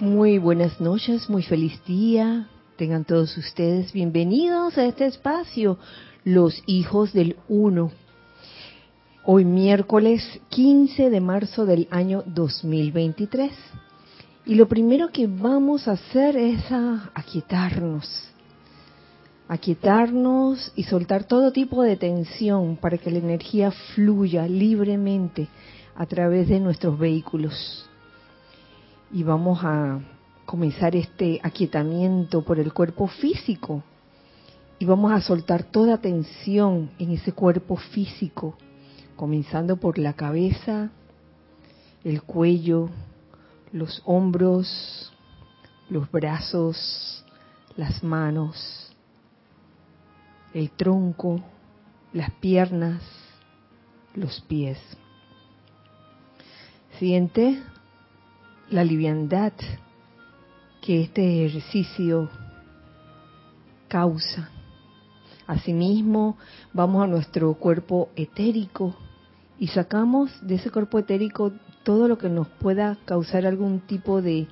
Muy buenas noches, muy feliz día. Tengan todos ustedes bienvenidos a este espacio, Los Hijos del Uno. Hoy miércoles 15 de marzo del año 2023. Y lo primero que vamos a hacer es aquietarnos y soltar todo tipo de tensión para que la energía fluya libremente a través de nuestros vehículos. Y vamos a comenzar este aquietamiento por el cuerpo físico. Y vamos a soltar toda tensión en ese cuerpo físico, comenzando por la cabeza, el cuello, los hombros, los brazos, las manos, el tronco, las piernas, los pies. Siente la liviandad que este ejercicio causa. Asimismo, vamos a nuestro cuerpo etérico y sacamos de ese cuerpo etérico todo lo que nos pueda causar algún tipo de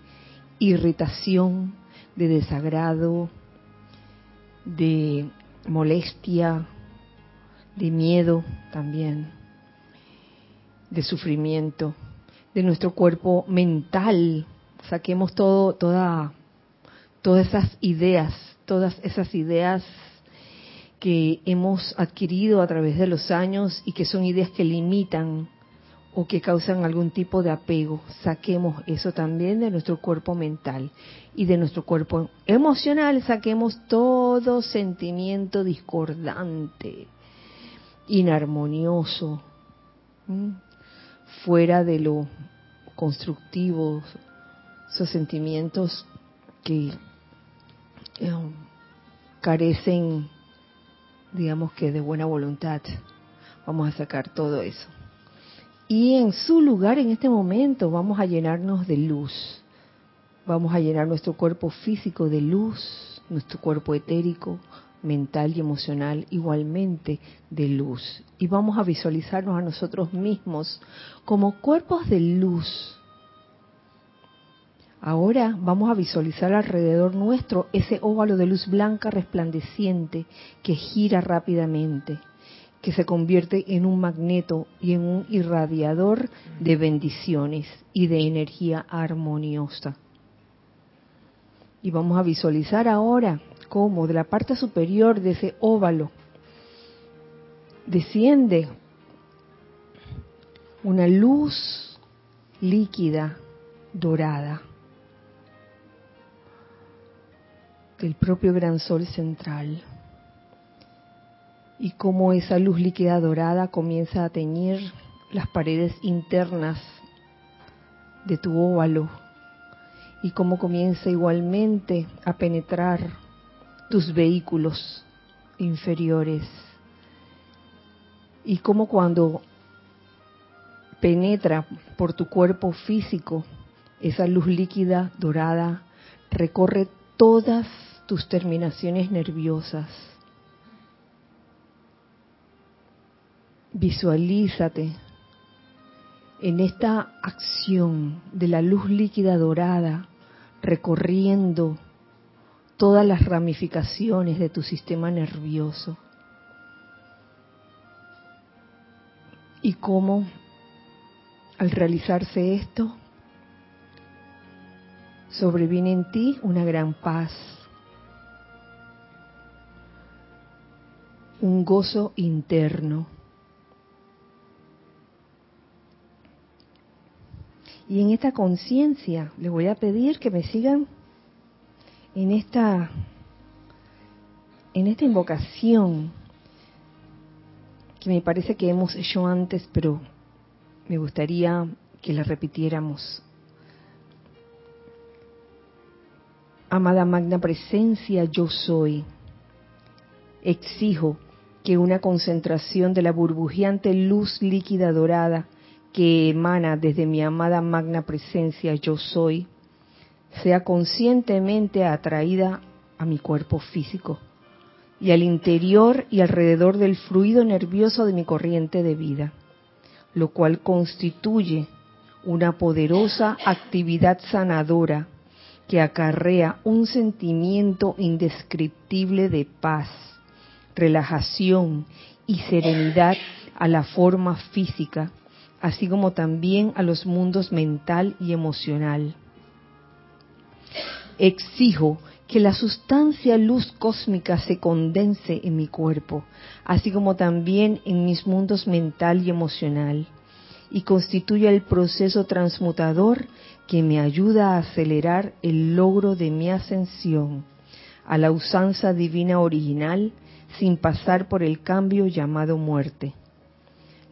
irritación, de desagrado, de molestia, de miedo también, de sufrimiento. De nuestro cuerpo mental, saquemos todas esas ideas que hemos adquirido a través de los años y que son ideas que limitan o que causan algún tipo de apego. Saquemos eso también de nuestro cuerpo mental. Y de nuestro cuerpo emocional saquemos todo sentimiento discordante, inarmonioso, fuera de lo constructivo, esos sentimientos que carecen, digamos que de buena voluntad. Vamos a sacar todo eso. Y en su lugar, en este momento, vamos a llenarnos de luz. Vamos a llenar nuestro cuerpo físico de luz, nuestro cuerpo etérico, mental y emocional igualmente de luz, y vamos a visualizarnos a nosotros mismos como cuerpos de luz. Ahora vamos a visualizar alrededor nuestro ese óvalo de luz blanca resplandeciente que gira rápidamente, que se convierte en un magneto y en un irradiador de bendiciones y de energía armoniosa. Y vamos a visualizar ahora cómo de la parte superior de ese óvalo desciende una luz líquida dorada del propio gran sol central, y cómo esa luz líquida dorada comienza a teñir las paredes internas de tu óvalo, y cómo comienza igualmente a penetrar tus vehículos inferiores, y cómo cuando penetra por tu cuerpo físico esa luz líquida dorada recorre todas tus terminaciones nerviosas. Visualízate en esta acción de la luz líquida dorada recorriendo todas las ramificaciones de tu sistema nervioso, y cómo al realizarse esto sobreviene en ti una gran paz, un gozo interno. Y en esta conciencia les voy a pedir que me sigan en esta invocación que me parece que hemos hecho antes, pero me gustaría que la repitiéramos. Amada magna presencia, yo soy. Exijo que una concentración de la burbujeante luz líquida dorada que emana desde mi amada magna presencia, yo soy, sea conscientemente atraída a mi cuerpo físico y al interior y alrededor del fluido nervioso de mi corriente de vida, lo cual constituye una poderosa actividad sanadora que acarrea un sentimiento indescriptible de paz, relajación y serenidad a la forma física, así como también a los mundos mental y emocional. Exijo que la sustancia luz cósmica se condense en mi cuerpo, así como también en mis mundos mental y emocional, y constituya el proceso transmutador que me ayuda a acelerar el logro de mi ascensión a la usanza divina original, sin pasar por el cambio llamado muerte.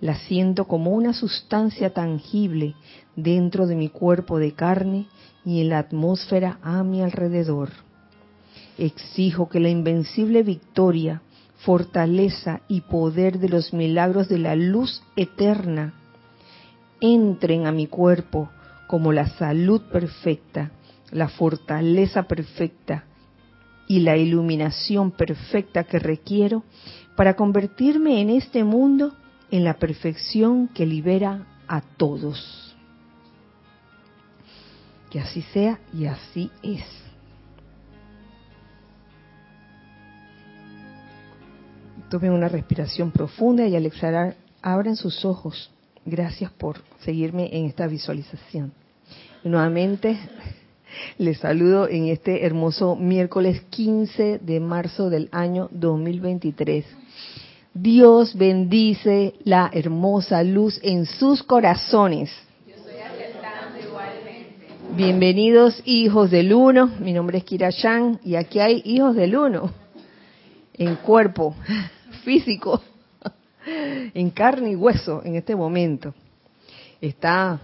La siento como una sustancia tangible dentro de mi cuerpo de carne y en la atmósfera a mi alrededor. Exijo que la invencible victoria, fortaleza y poder de los milagros de la luz eterna entren a mi cuerpo como la salud perfecta, la fortaleza perfecta y la iluminación perfecta que requiero para convertirme en este mundo en la perfección que libera a todos. Que así sea y así es. Tomen una respiración profunda y al exhalar abran sus ojos. Gracias por seguirme en esta visualización. Y nuevamente les saludo en este hermoso miércoles 15 de marzo del año 2023. Dios bendice la hermosa luz en sus corazones. Yo estoy aceptando igualmente. Bienvenidos, hijos del Uno. Mi nombre es Kira Shang y aquí hay hijos del Uno. En cuerpo físico, en carne y hueso en este momento. Está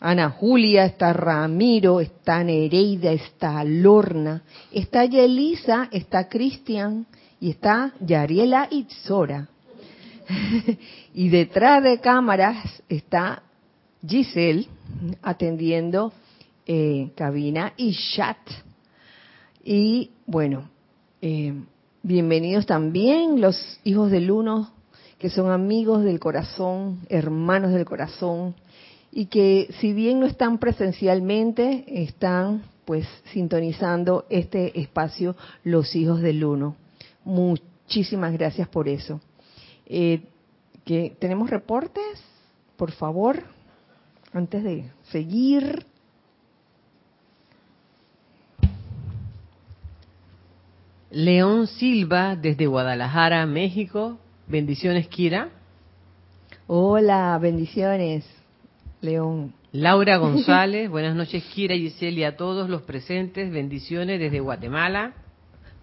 Ana Julia, está Ramiro, está Nereida, está Lorna, está Yelisa, está Cristian, y está Yariela Itzora. Y detrás de cámaras está Giselle atendiendo cabina y chat. Y bueno, bienvenidos también los hijos del Uno, que son amigos del corazón, hermanos del corazón, y que si bien no están presencialmente, están pues sintonizando este espacio Los Hijos del Uno. Muchísimas gracias por eso. ¿Que tenemos reportes? Por favor, antes de seguir. León Silva, desde Guadalajara, México. Bendiciones, Kira. Hola, bendiciones, León. Laura González, buenas noches, Kira, Giselle y a todos los presentes. Bendiciones desde Guatemala.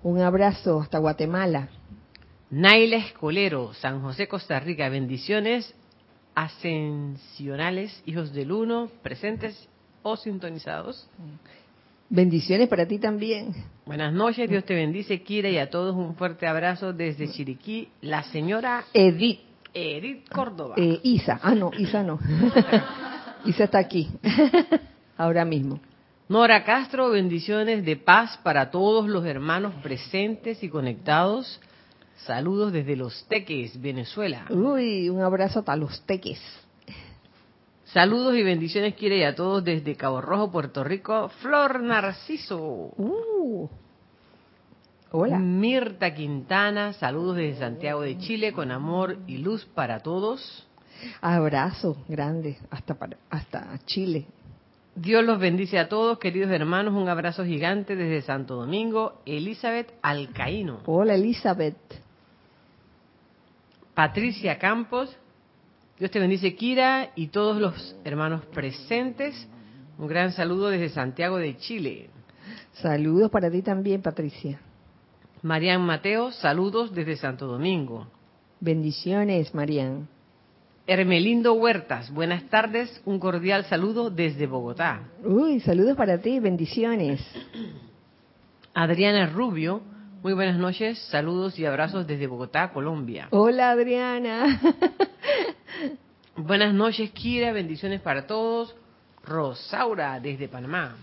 Un abrazo hasta Guatemala. Naila Escolero, San José, Costa Rica. Bendiciones ascensionales, hijos del Uno, presentes o sintonizados. Bendiciones para ti también. Buenas noches, Dios te bendice, Kira, y a todos un fuerte abrazo desde Chiriquí. La señora Edith Córdoba. Isa. Ah, no, Isa no. Isa está aquí, ahora mismo. Nora Castro, bendiciones de paz para todos los hermanos presentes y conectados. Saludos desde Los Teques, Venezuela. Uy, un abrazo hasta Los Teques. Saludos y bendiciones, Kira, y a todos desde Cabo Rojo, Puerto Rico. Flor Narciso. Hola. Mirta Quintana, saludos desde Santiago de Chile, con amor y luz para todos. Abrazo grande hasta Chile. Dios los bendice a todos, queridos hermanos, un abrazo gigante desde Santo Domingo. Elizabeth Alcaíno. Hola, Elizabeth. Patricia Campos, Dios te bendice, Kira, y todos los hermanos presentes. Un gran saludo desde Santiago de Chile. Saludos para ti también, Patricia. Marian Mateo, saludos desde Santo Domingo. Bendiciones, Marian. Hermelindo Huertas, buenas tardes, un cordial saludo desde Bogotá. Uy, saludos para ti, bendiciones. Adriana Rubio, muy buenas noches, saludos y abrazos desde Bogotá, Colombia. Hola, Adriana. Buenas noches, Kira, bendiciones para todos. Rosaura, desde Panamá.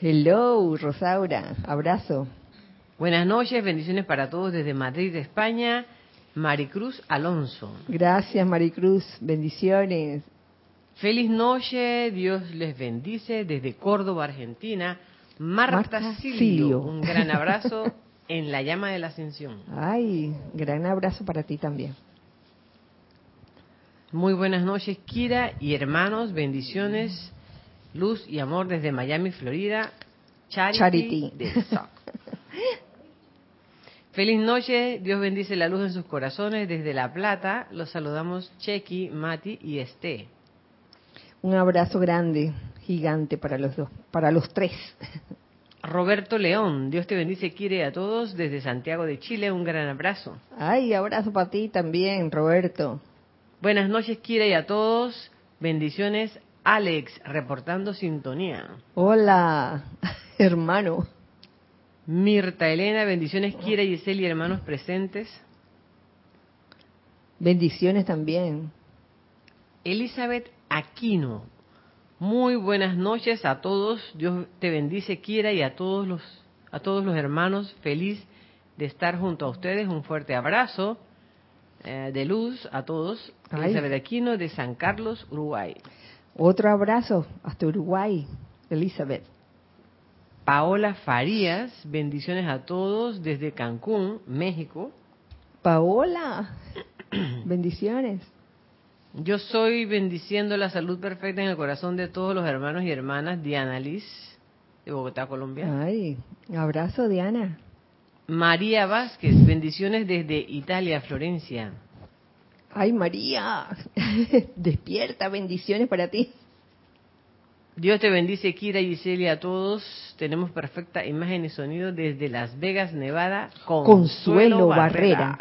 Hello, Rosaura, abrazo. Buenas noches, bendiciones para todos desde Madrid, España. Maricruz Alonso. Gracias, Maricruz. Bendiciones. Feliz noche. Dios les bendice desde Córdoba, Argentina. Marta Silio, un gran abrazo en la llama de la ascensión. Ay, gran abrazo para ti también. Muy buenas noches, Kira y hermanos, bendiciones, luz y amor desde Miami, Florida. Charity. De SOC. Feliz noche, Dios bendice la luz en sus corazones. Desde La Plata, los saludamos Chequi, Mati y Esté. Un abrazo grande, gigante para los dos, para los tres. Roberto León, Dios te bendice, Kire, a todos. Desde Santiago de Chile, un gran abrazo. Ay, abrazo para ti también, Roberto. Buenas noches, Kire, y a todos. Bendiciones, Alex, reportando sintonía. Hola, hermano. Mirta Elena, bendiciones, Kira, Giselle y hermanos presentes. Bendiciones también. Elizabeth Aquino, muy buenas noches a todos. Dios te bendice, Kira, y a todos los hermanos. Feliz de estar junto a ustedes. Un fuerte abrazo de luz a todos. Ay. Elizabeth Aquino de San Carlos, Uruguay. Otro abrazo hasta Uruguay, Elizabeth. Paola Farías, bendiciones a todos desde Cancún, México. Paola, bendiciones. Yo soy bendiciendo la salud perfecta en el corazón de todos los hermanos y hermanas. Diana Liz, de Bogotá, Colombia. Ay, abrazo, Diana. María Vázquez, bendiciones desde Italia, Florencia. Ay, María, despierta, bendiciones para ti. Dios te bendice, Kira, Giselle, y a todos. Tenemos perfecta imagen y sonido desde Las Vegas, Nevada. Consuelo Barrera.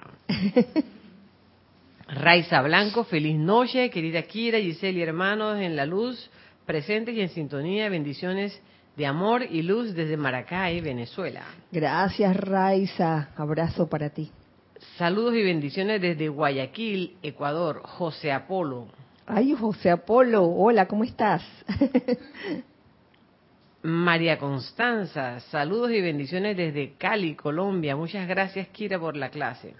Raiza Blanco, feliz noche, querida Kira, Giselle y hermanos en la luz, presentes y en sintonía. Bendiciones de amor y luz desde Maracay, Venezuela. Gracias, Raiza. Abrazo para ti. Saludos y bendiciones desde Guayaquil, Ecuador, José Apolo. Ay, José Apolo, hola, ¿cómo estás? María Constanza, saludos y bendiciones desde Cali, Colombia. Muchas gracias, Kira, por la clase.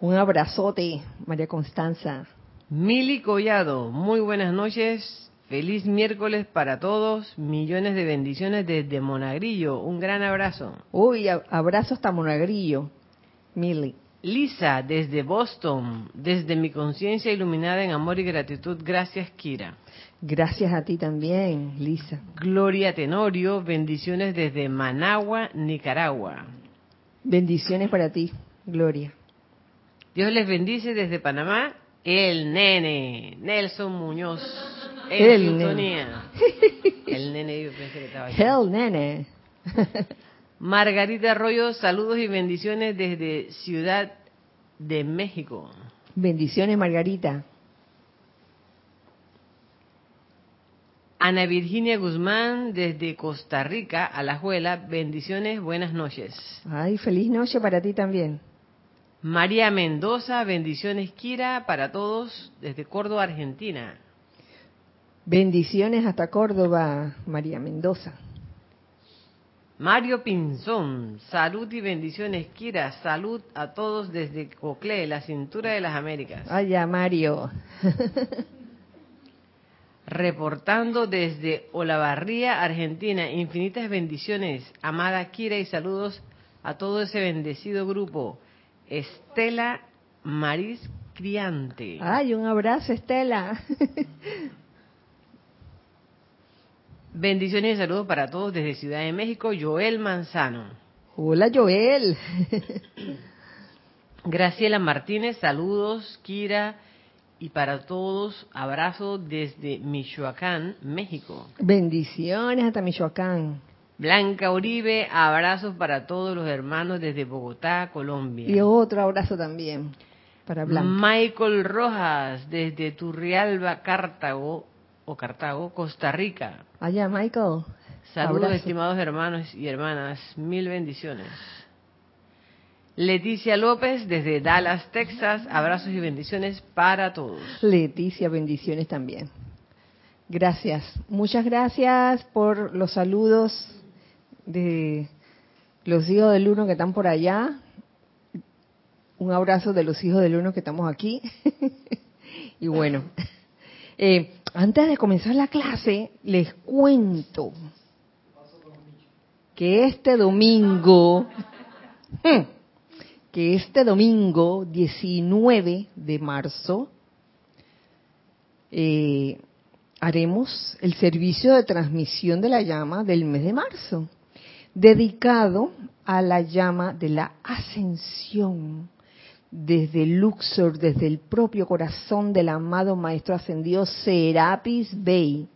Un abrazote, María Constanza. Mili Collado, muy buenas noches. Feliz miércoles para todos. Millones de bendiciones desde Monagrillo. Un gran abrazo. Uy, abrazo hasta Monagrillo, Mili. Lisa, desde Boston, desde mi conciencia iluminada en amor y gratitud, gracias, Kira. Gracias a ti también, Lisa. Gloria Tenorio, bendiciones desde Managua, Nicaragua. Bendiciones para ti, Gloria. Dios les bendice desde Panamá, el nene, Nelson Muñoz, en sintonía. El nene, yo pensé que estaba aquí. El nene. Margarita Arroyo, saludos y bendiciones desde Ciudad de México. Bendiciones, Margarita. Ana Virginia Guzmán, desde Costa Rica, Alajuela, bendiciones, buenas noches. Ay, feliz noche para ti también. María Mendoza, bendiciones, Kira, para todos, desde Córdoba, Argentina. Bendiciones hasta Córdoba, María Mendoza. Mario Pinzón, salud y bendiciones, Kira, salud a todos desde Coclé, la cintura de las Américas. Ay, ya, Mario. Reportando desde Olavarría, Argentina, infinitas bendiciones, amada Kira, y saludos a todo ese bendecido grupo. Estela Maris Criante. Ay, un abrazo, Estela. Bendiciones y saludos para todos desde Ciudad de México, Joel Manzano. Hola, Joel. Graciela Martínez, saludos, Kira, y para todos, abrazo desde Michoacán, México. Bendiciones hasta Michoacán. Blanca Uribe, abrazos para todos los hermanos desde Bogotá, Colombia. Y otro abrazo también para Blanca. Michael Rojas, desde Turrialba, Cartago, Costa Rica. Allá, Michael. Saludos, abrazo. Estimados hermanos y hermanas. Mil bendiciones. Leticia López, desde Dallas, Texas. Abrazos y bendiciones para todos. Leticia, bendiciones también. Gracias. Muchas gracias por los saludos de los hijos del Uno que están por allá. Un abrazo de los hijos del Uno que estamos aquí. Y bueno... Antes de comenzar la clase, les cuento que este domingo, 19 de marzo, haremos el servicio de transmisión de la llama del mes de marzo, dedicado a la llama de la ascensión, desde Luxor, desde el propio corazón del amado Maestro Ascendido Serapis Bey.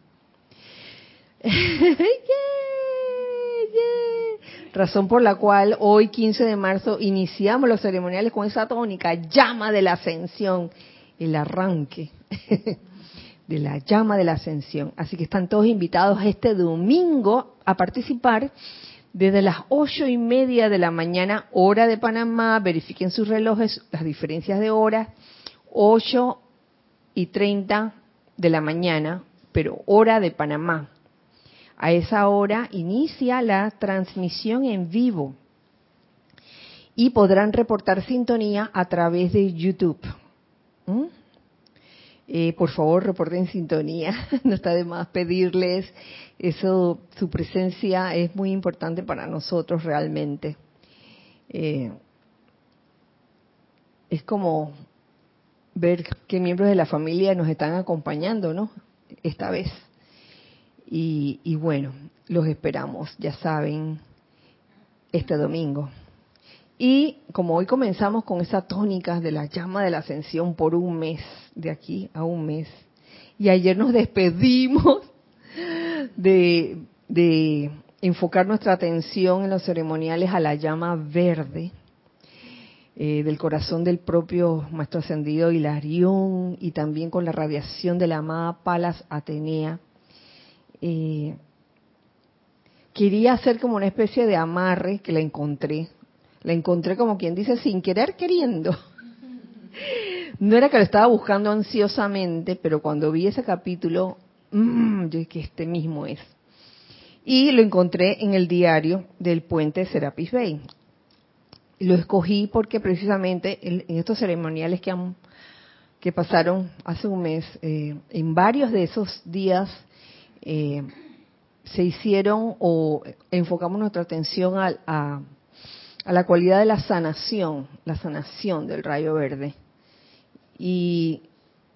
Razón por la cual hoy, 15 de marzo, iniciamos los ceremoniales con esa tónica, llama de la ascensión, el arranque de la llama de la ascensión. Así que están todos invitados este domingo a participar desde las 8:30 de la mañana, hora de Panamá. Verifiquen sus relojes, las diferencias de horas. 8:30 de la mañana, pero hora de Panamá. A esa hora inicia la transmisión en vivo y podrán reportar sintonía a través de YouTube. Por favor, reporten sintonía. No está de más pedirles eso. Su presencia es muy importante para nosotros realmente. Es como ver qué miembros de la familia nos están acompañando, ¿no? Esta vez. Y bueno, los esperamos, ya saben, este domingo. Y como hoy comenzamos con esa tónica de la llama de la ascensión por un mes, de aquí a un mes, y ayer nos despedimos de enfocar nuestra atención en los ceremoniales a la llama verde del corazón del propio Maestro Ascendido Hilarión, y también con la radiación de la amada Palas Atenea. Quería hacer como una especie de amarre que la encontré como quien dice sin querer queriendo. No era que lo estaba buscando ansiosamente, pero cuando vi ese capítulo, yo dije que este mismo es. Y lo encontré en el diario del Puente Serapis Bey. Lo escogí porque precisamente en estos ceremoniales que pasaron hace un mes, en varios de esos días se hicieron o enfocamos nuestra atención a la cualidad de la sanación del rayo verde. Y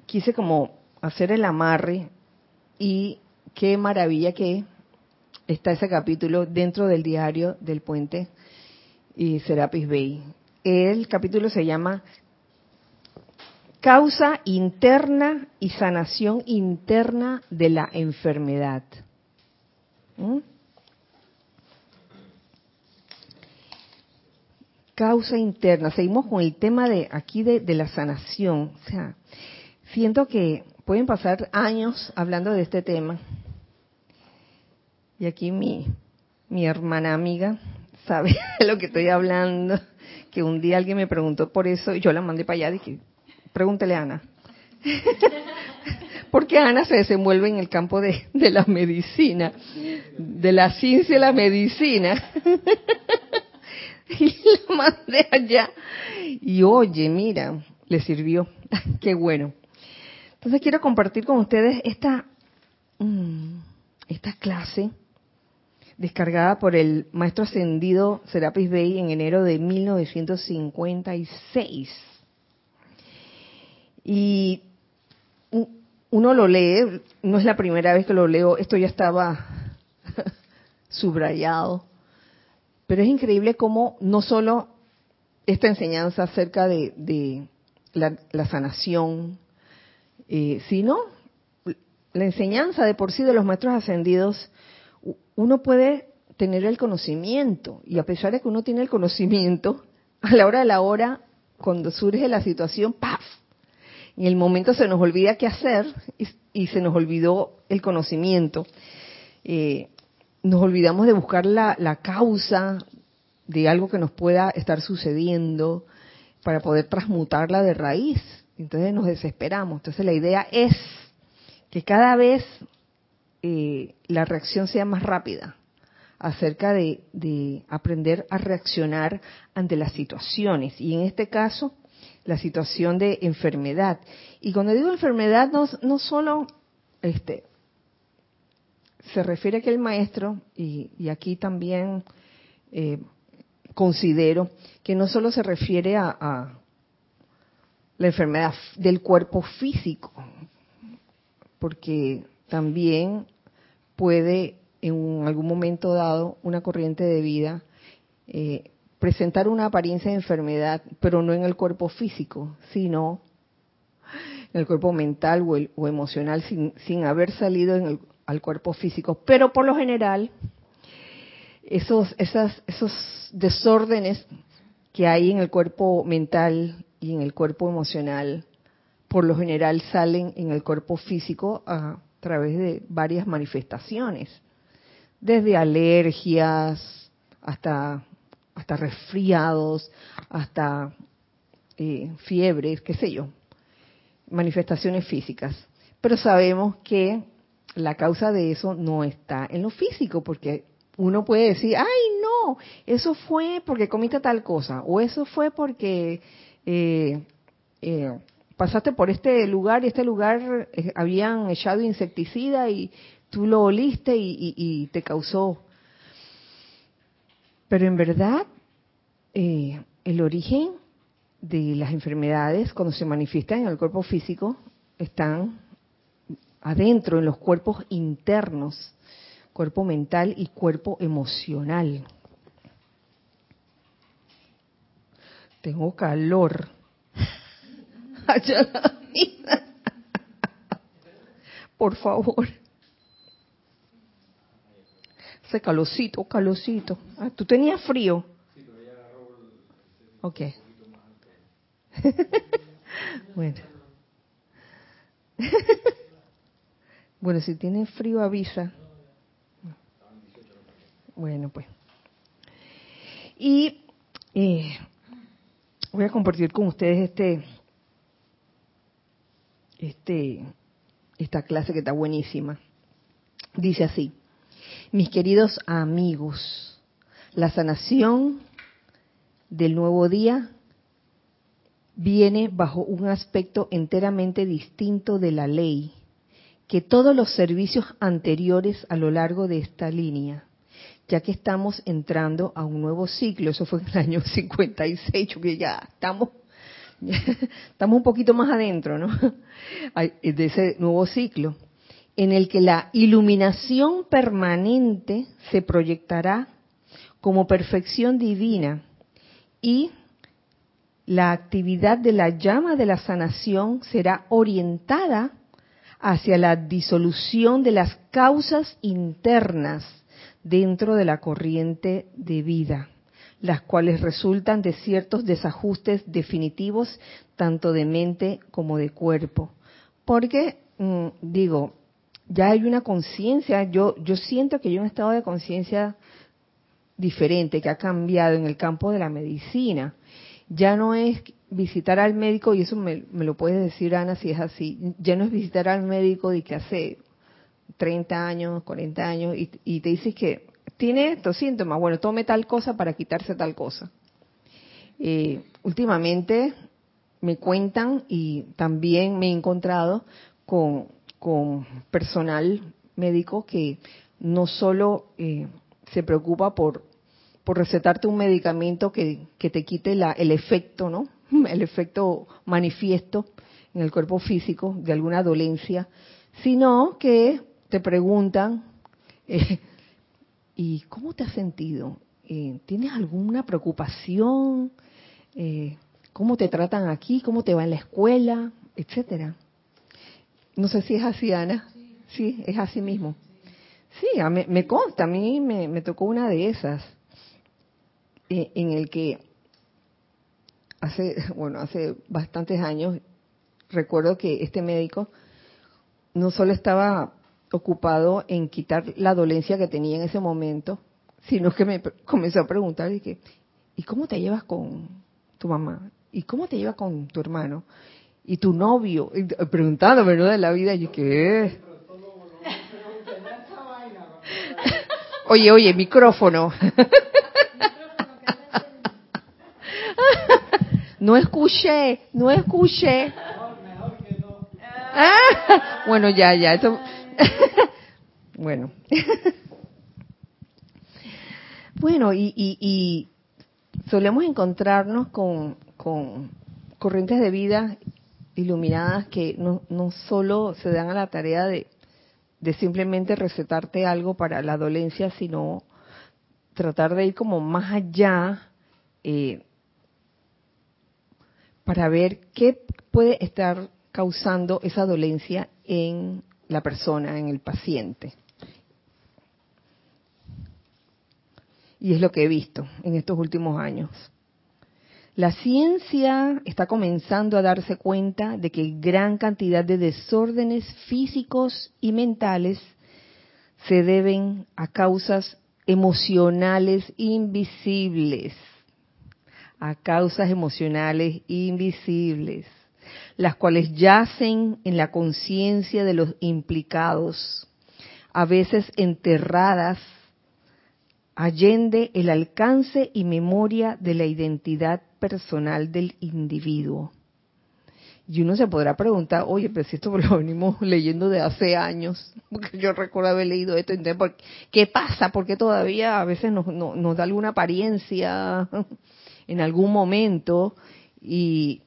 quise como hacer el amarre, y qué maravilla que está ese capítulo dentro del diario del Puente y Serapis Bey. El capítulo se llama Causa interna y sanación interna de la enfermedad. Causa interna. Seguimos con el tema de aquí de la sanación. O sea, siento que pueden pasar años hablando de este tema. Y aquí mi hermana amiga sabe de lo que estoy hablando. Que un día alguien me preguntó por eso y yo la mandé para allá y dije, pregúntele a Ana. Porque Ana se desenvuelve en el campo de la medicina, de la ciencia y la medicina. Y la mandé allá. Y oye, mira, le sirvió. Qué bueno. Entonces quiero compartir con ustedes esta clase descargada por el Maestro Ascendido Serapis Bey en enero de 1956. Y uno lo lee, no es la primera vez que lo leo, esto ya estaba subrayado, pero es increíble cómo no solo esta enseñanza acerca de la sanación, sino la enseñanza de por sí de los Maestros Ascendidos. Uno puede tener el conocimiento, y a pesar de que uno tiene el conocimiento, a la hora de la hora, cuando surge la situación, ¡paf! En el momento se nos olvida qué hacer y se nos olvidó el conocimiento. Nos olvidamos de buscar la causa de algo que nos pueda estar sucediendo para poder transmutarla de raíz. Entonces nos desesperamos. Entonces la idea es que cada vez la reacción sea más rápida acerca de aprender a reaccionar ante las situaciones. Y en este caso, la situación de enfermedad. Y cuando digo enfermedad, no solo se refiere aquí el maestro, y aquí también considero que no solo se refiere a la enfermedad del cuerpo físico, porque también puede en algún momento dado una corriente de vida presentar una apariencia de enfermedad, pero no en el cuerpo físico, sino en el cuerpo mental o emocional, sin haber salido al cuerpo físico. Pero por lo general, esos desórdenes que hay en el cuerpo mental y en el cuerpo emocional, por lo general salen en el cuerpo físico a través de varias manifestaciones, desde alergias hasta resfriados, hasta fiebres, qué sé yo, manifestaciones físicas. Pero sabemos que la causa de eso no está en lo físico, porque uno puede decir, ¡ay, no! Eso fue porque comiste tal cosa, o eso fue porque pasaste por este lugar y este lugar habían echado insecticida y tú lo oliste y te causó. Pero en verdad, el origen de las enfermedades, cuando se manifiestan en el cuerpo físico, están adentro, en los cuerpos internos, cuerpo mental y cuerpo emocional. Tengo calor. Por favor. Ese calorcito. Ah, ¿tú tenías frío? Sí, pero ya agarró el... Ok. Bueno. Bueno, si tienen frío, avisa. Bueno, pues. Y voy a compartir con ustedes esta clase que está buenísima. Dice así: mis queridos amigos, la sanación del nuevo día viene bajo un aspecto enteramente distinto de la ley que todos los servicios anteriores a lo largo de esta línea, ya que estamos entrando a un nuevo ciclo. Eso fue en el año 56, que ya estamos un poquito más adentro, ¿no?, de ese nuevo ciclo, en el que la iluminación permanente se proyectará como perfección divina y la actividad de la llama de la sanación será orientada hacia la disolución de las causas internas dentro de la corriente de vida, las cuales resultan de ciertos desajustes definitivos tanto de mente como de cuerpo. Porque, digo, ya hay una conciencia, yo siento que hay un estado de conciencia diferente, que ha cambiado en el campo de la medicina. Ya no es visitar al médico, y eso me lo puedes decir, Ana, si es así, ya no es visitar al médico de que hace 30 años, 40 años, y te dices que tiene estos síntomas, bueno, tome tal cosa para quitarse tal cosa. Últimamente me cuentan, y también me he encontrado con personal médico que no solo se preocupa por recetarte un medicamento que te quite el efecto, ¿no?, el efecto manifiesto en el cuerpo físico de alguna dolencia, sino que te preguntan, ¿y cómo te has sentido? ¿Tienes alguna preocupación? ¿Cómo te tratan aquí? ¿Cómo te va en la escuela? Etcétera. No sé si es así, Ana. Sí, es así mismo. Sí, me consta, a mí me tocó una de esas, en el que hace bastantes años, recuerdo que este médico no solo estaba ocupado en quitar la dolencia que tenía en ese momento, sino que me comenzó a preguntar, ¿y cómo te llevas con tu mamá? ¿Y cómo te llevas con tu hermano? ¿Y tu novio? Y preguntándome, ¿no?, de la vida, y ¿qué? Oye, micrófono. No escuché. Mejor que no. Ah, bueno, ya, eso. Bueno. Bueno, y solemos encontrarnos con corrientes de vida iluminadas que no solo se dan a la tarea de simplemente recetarte algo para la dolencia, sino tratar de ir como más allá para ver qué puede estar causando esa dolencia en la persona, en el paciente. Y es lo que he visto en estos últimos años. La ciencia está comenzando a darse cuenta de que gran cantidad de desórdenes físicos y mentales se deben a causas emocionales invisibles. A causas emocionales invisibles, las cuales yacen en la conciencia de los implicados, a veces enterradas allende el alcance y memoria de la identidad personal del individuo. Y uno se podrá preguntar, oye, pero si esto lo venimos leyendo de hace años, porque yo recuerdo haber leído esto, entonces, ¿qué pasa? ¿Por qué todavía a veces nos da alguna apariencia en algún momento? Y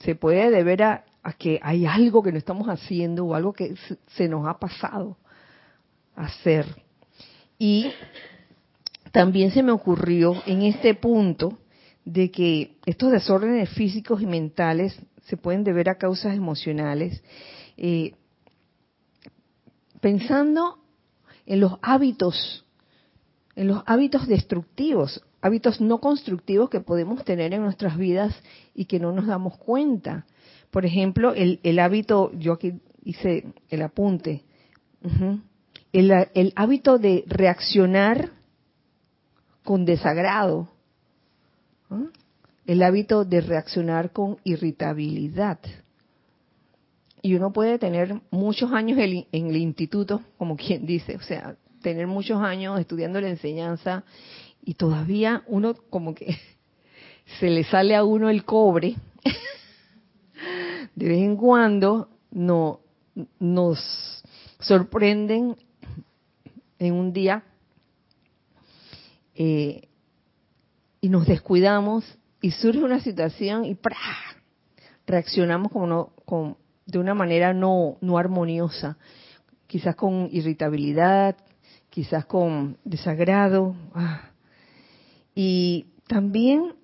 se puede deber a que hay algo que no estamos haciendo o algo que se nos ha pasado hacer. Y también se me ocurrió en este punto de que estos desórdenes físicos y mentales se pueden deber a causas emocionales, pensando en los hábitos destructivos, hábitos no constructivos que podemos tener en nuestras vidas y que no nos damos cuenta. Por ejemplo, el hábito, yo aquí hice el apunte, el hábito de reaccionar con desagrado, el hábito de reaccionar con irritabilidad. Y uno puede tener muchos años en el instituto, como quien dice, o sea, tener muchos años estudiando la enseñanza, y todavía uno como que se le sale a uno el cobre. De vez en cuando nos sorprenden en un día y nos descuidamos y surge una situación y ¡prá! Reaccionamos de una manera no armoniosa, quizás con irritabilidad, quizás con desagrado. Y también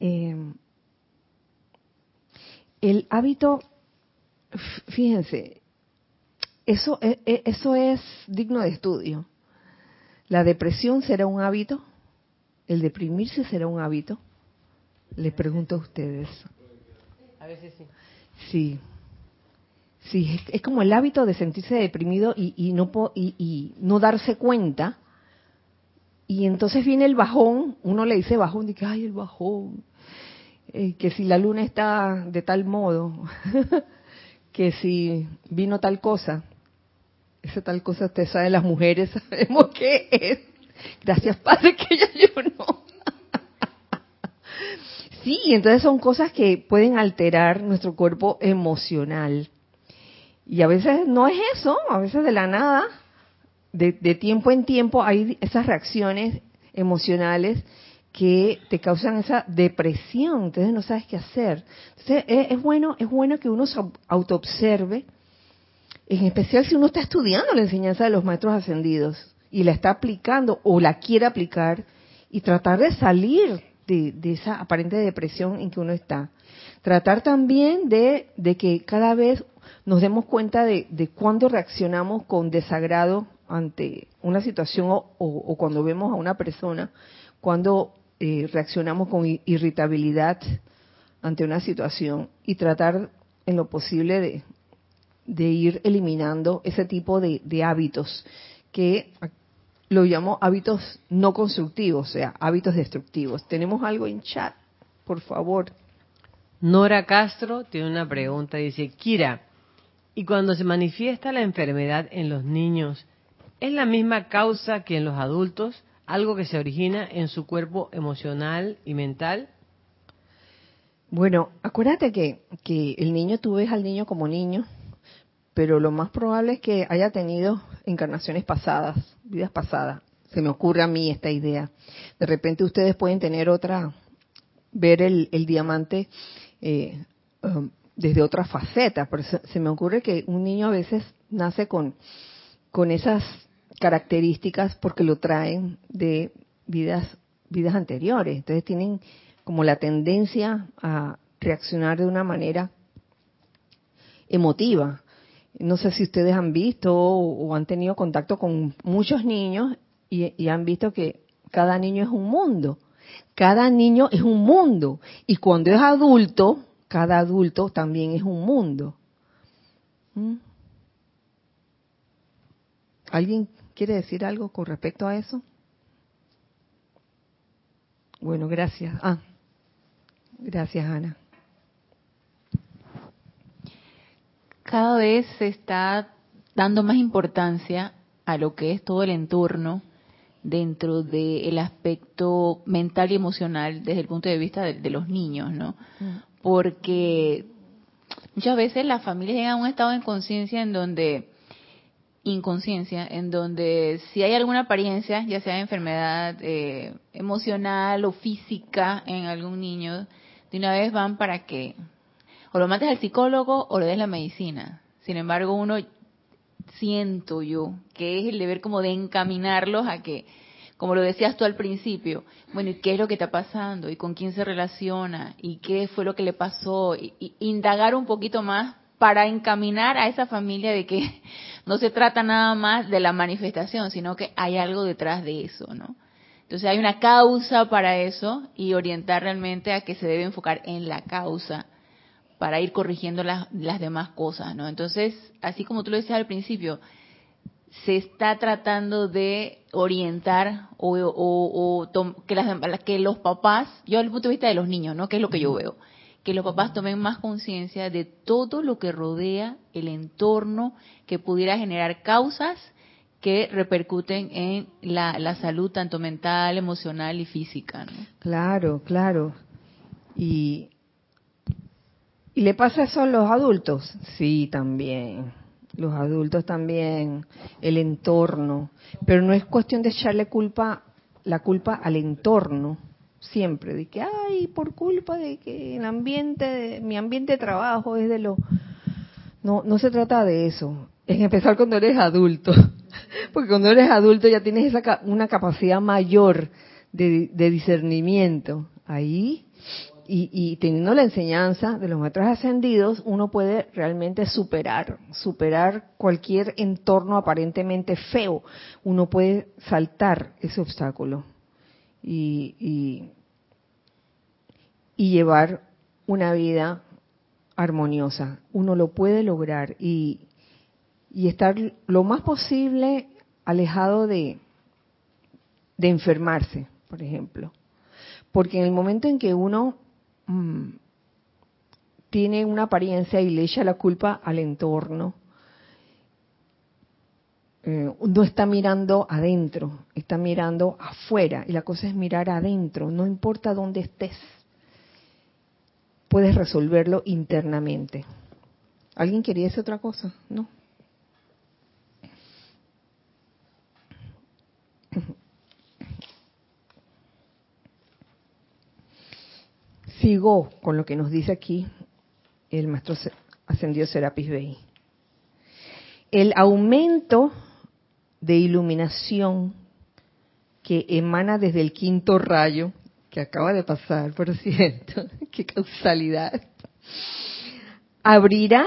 el hábito, fíjense, eso es digno de estudio. La depresión será un hábito, el deprimirse será un hábito. Les pregunto a ustedes. A veces sí. Sí. Sí, es como el hábito de sentirse deprimido y no darse cuenta. Y entonces viene el bajón, uno le dice bajón, y que ay, el bajón, que si la luna está de tal modo, que si vino tal cosa, esa tal cosa, usted sabe, las mujeres sabemos qué es. Gracias, Padre, que ella lloró. Sí, entonces son cosas que pueden alterar nuestro cuerpo emocional. Y a veces no es eso, a veces de la nada. De tiempo en tiempo hay esas reacciones emocionales que te causan esa depresión, entonces no sabes qué hacer. Entonces es bueno que uno se autoobserve, en especial si uno está estudiando la enseñanza de los maestros ascendidos y la está aplicando o la quiere aplicar, y tratar de salir de esa aparente depresión en que uno está. Tratar también de que cada vez nos demos cuenta de cuándo reaccionamos con desagrado ante una situación o cuando vemos a una persona, cuando reaccionamos con irritabilidad ante una situación, y tratar en lo posible de ir eliminando ese tipo de hábitos que lo llamo hábitos no constructivos, o sea, hábitos destructivos. ¿Tenemos algo en chat? Por favor. Nora Castro tiene una pregunta, dice: Kira, ¿y cuando se manifiesta la enfermedad en los niños, es la misma causa que en los adultos, algo que se origina en su cuerpo emocional y mental? Bueno, acuérdate que el niño, tú ves al niño como niño, pero lo más probable es que haya tenido encarnaciones pasadas, vidas pasadas. Se me ocurre a mí esta idea. De repente ustedes pueden tener otra, ver el diamante desde otra faceta, pero se me ocurre que un niño a veces nace con esas características porque lo traen de vidas anteriores. Entonces tienen como la tendencia a reaccionar de una manera emotiva. No sé si ustedes han visto o han tenido contacto con muchos niños y han visto que cada niño es un mundo. Cada niño es un mundo. Y cuando es adulto, cada adulto también es un mundo. ¿Alguien quiere decir algo con respecto a eso? Bueno, gracias. Gracias, Ana. Cada vez se está dando más importancia a lo que es todo el entorno dentro del aspecto mental y emocional desde el punto de vista de los niños, ¿no? Porque muchas veces las familias llegan a un estado de inconsciencia, en donde si hay alguna apariencia, ya sea de enfermedad emocional o física en algún niño, de una vez van para que o lo mandes al psicólogo o le des la medicina. Sin embargo, uno siento yo que es el deber como de encaminarlos a que, como lo decías tú al principio, bueno, ¿y qué es lo que está pasando? ¿Y con quién se relaciona? ¿Y qué fue lo que le pasó? Y indagar un poquito más para encaminar a esa familia de que no se trata nada más de la manifestación, sino que hay algo detrás de eso, ¿no? Entonces hay una causa para eso y orientar realmente a que se debe enfocar en la causa para ir corrigiendo las demás cosas, ¿no? Entonces, así como tú lo decías al principio, se está tratando de orientar que los papás, yo desde el punto de vista de los niños, ¿no? Que es lo que yo veo. Que los papás tomen más conciencia de todo lo que rodea el entorno que pudiera generar causas que repercuten en la salud tanto mental, emocional y física, ¿no? Claro, claro. ¿Y le pasa eso a los adultos? Sí, también. Los adultos también, el entorno. Pero no es cuestión de echarle la culpa al entorno. Siempre, de que, ay, por culpa de que el ambiente, mi ambiente de trabajo es de lo... No se trata de eso. Es empezar cuando eres adulto. Porque cuando eres adulto ya tienes una capacidad mayor de discernimiento. Ahí, y teniendo la enseñanza de los maestros ascendidos, uno puede realmente superar cualquier entorno aparentemente feo. Uno puede saltar ese obstáculo. Y llevar una vida armoniosa. Uno lo puede lograr y estar lo más posible alejado de enfermarse, por ejemplo. Porque en el momento en que uno tiene una apariencia y le echa la culpa al entorno, no está mirando adentro, está mirando afuera. Y la cosa es mirar adentro, no importa dónde estés. Puedes resolverlo internamente. ¿Alguien quería decir otra cosa? ¿No? Sigo con lo que nos dice aquí el maestro ascendido Serapis Bey. El aumento de iluminación que emana desde el quinto rayo, que acaba de pasar, por cierto, qué causalidad, abrirá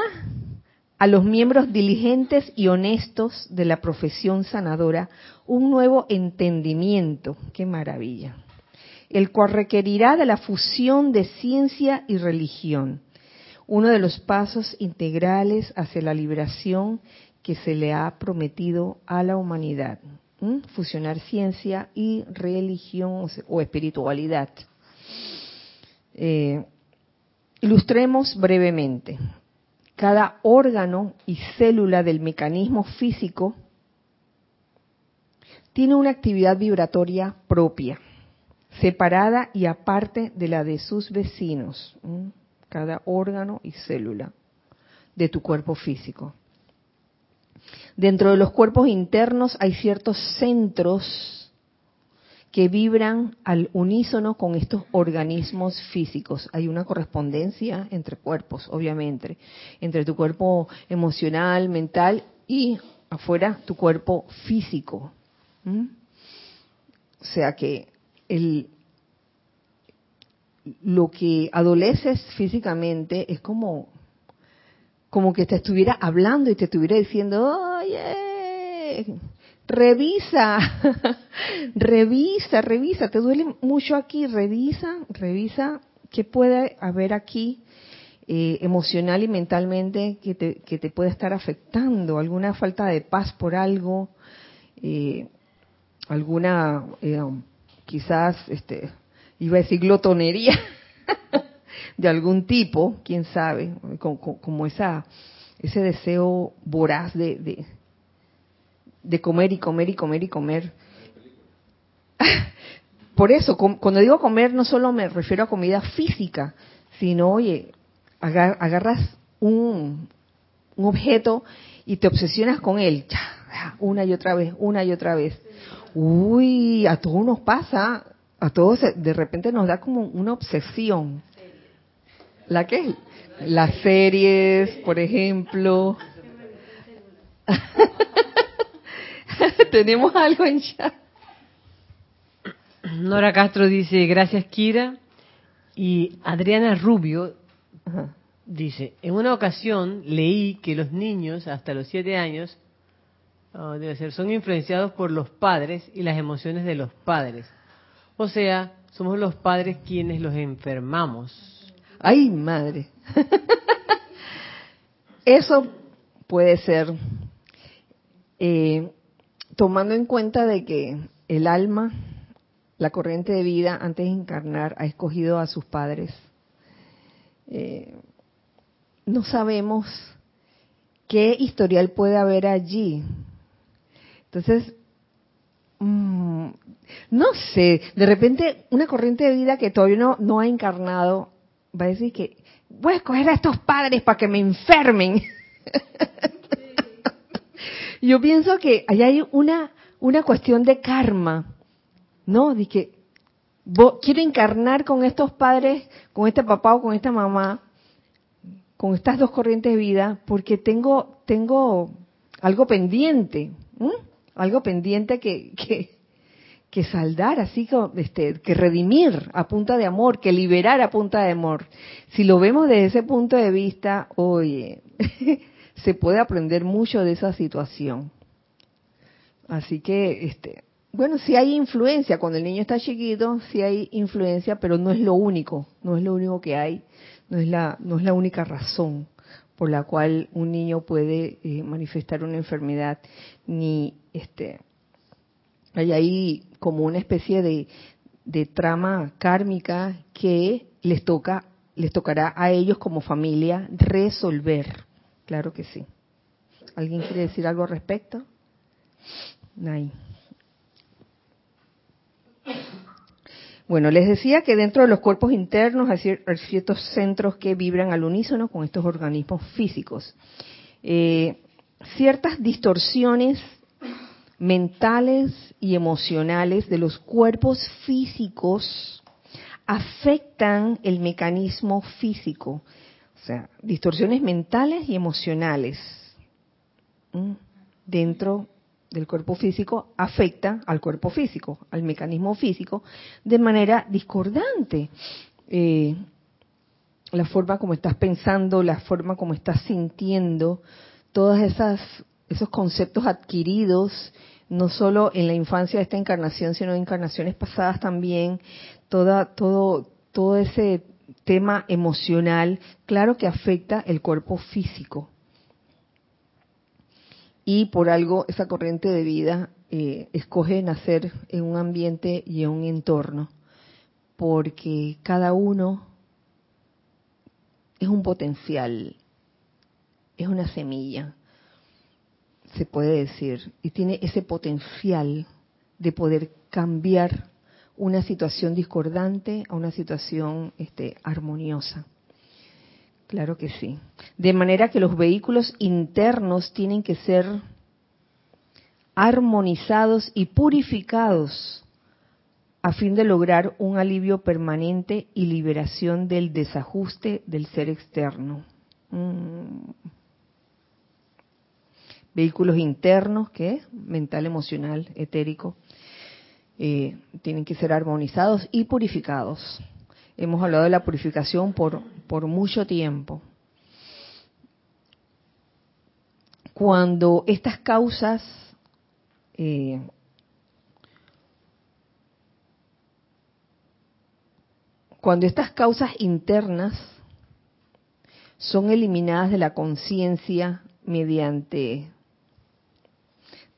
a los miembros diligentes y honestos de la profesión sanadora un nuevo entendimiento, qué maravilla, el cual requerirá de la fusión de ciencia y religión, uno de los pasos integrales hacia la liberación que se le ha prometido a la humanidad. Fusionar ciencia y religión o espiritualidad. Ilustremos brevemente. Cada órgano y célula del mecanismo físico tiene una actividad vibratoria propia, separada y aparte de la de sus vecinos. Cada órgano y célula de tu cuerpo físico. Dentro de los cuerpos internos hay ciertos centros que vibran al unísono con estos organismos físicos. Hay una correspondencia entre cuerpos, obviamente, entre tu cuerpo emocional, mental y afuera tu cuerpo físico. ¿Mm? O sea que lo que adoleces físicamente es como que te estuviera hablando y te estuviera diciendo, oye, revisa, te duele mucho aquí, revisa qué puede haber aquí emocional y mentalmente que te puede estar afectando, alguna falta de paz por algo, alguna quizás iba a decir glotonería de algún tipo, quién sabe, como ese deseo voraz de comer. Por eso, cuando digo comer, no solo me refiero a comida física, sino, oye, agarras un objeto y te obsesionas con él, una y otra vez. Uy, a todos nos pasa, a todos de repente nos da como una obsesión. ¿La qué? Las series, por ejemplo. Tenemos algo en chat. Nora Castro dice, gracias Kira. Y Adriana Rubio dice, en una ocasión leí que los niños hasta los 7 años son influenciados por los padres y las emociones de los padres. O sea, somos los padres quienes los enfermamos. ¡Ay, madre! Eso puede ser, tomando en cuenta de que el alma, la corriente de vida, antes de encarnar, ha escogido a sus padres. No sabemos qué historial puede haber allí. Entonces, no sé, de repente una corriente de vida que todavía no ha encarnado va a decir que voy a escoger a estos padres para que me enfermen. Yo pienso que allá hay una cuestión de karma, ¿no? De que quiero encarnar con estos padres, con este papá o con esta mamá, con estas dos corrientes de vida, porque tengo algo pendiente, algo pendiente que saldar, así que redimir a punta de amor, que liberar a punta de amor. Si lo vemos desde ese punto de vista, oye, se puede aprender mucho de esa situación. Así que, bueno, sí hay influencia, cuando el niño está chiquito, sí hay influencia, pero no es lo único que hay, no es la única razón por la cual un niño puede manifestar una enfermedad, ni hay ahí como una especie de trama kármica que les tocará a ellos como familia resolver. Claro que sí. ¿Alguien quiere decir algo al respecto? Nay. Bueno, les decía que dentro de los cuerpos internos hay ciertos centros que vibran al unísono con estos organismos físicos. Ciertas distorsiones mentales y emocionales de los cuerpos físicos afectan el mecanismo físico. O sea, distorsiones mentales y emocionales dentro del cuerpo físico afecta al cuerpo físico, al mecanismo físico, de manera discordante. La forma como estás pensando, la forma como estás sintiendo, todas esos conceptos adquiridos, no solo en la infancia de esta encarnación, sino en encarnaciones pasadas también, todo ese tema emocional, claro que afecta el cuerpo físico. Y por algo esa corriente de vida escoge nacer en un ambiente y en un entorno, porque cada uno es un potencial, es una semilla, se puede decir, y tiene ese potencial de poder cambiar una situación discordante a una situación armoniosa. Claro que sí. De manera que los vehículos internos tienen que ser armonizados y purificados a fin de lograr un alivio permanente y liberación del desajuste del ser externo. Vehículos internos, que mental, emocional, etérico, tienen que ser armonizados y purificados. Hemos hablado de la purificación por mucho tiempo. Cuando estas causas internas son eliminadas de la conciencia mediante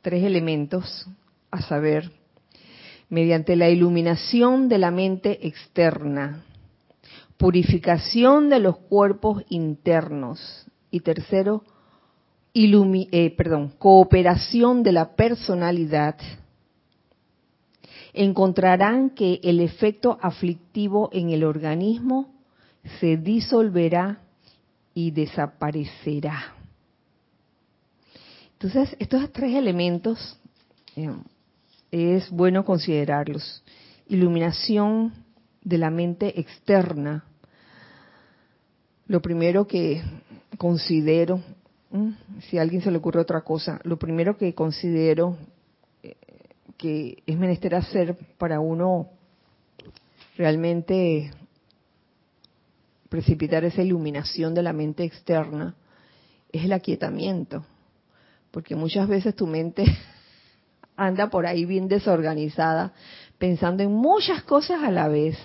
tres elementos, a saber, mediante la iluminación de la mente externa, purificación de los cuerpos internos y tercero, cooperación de la personalidad, encontrarán que el efecto aflictivo en el organismo se disolverá y desaparecerá. Entonces, estos tres elementos es bueno considerarlos. Iluminación de la mente externa. Lo primero que considero, si a alguien se le ocurre otra cosa, lo primero que considero que es menester hacer para uno realmente precipitar esa iluminación de la mente externa es el aquietamiento, porque muchas veces tu mente anda por ahí bien desorganizada, pensando en muchas cosas a la vez.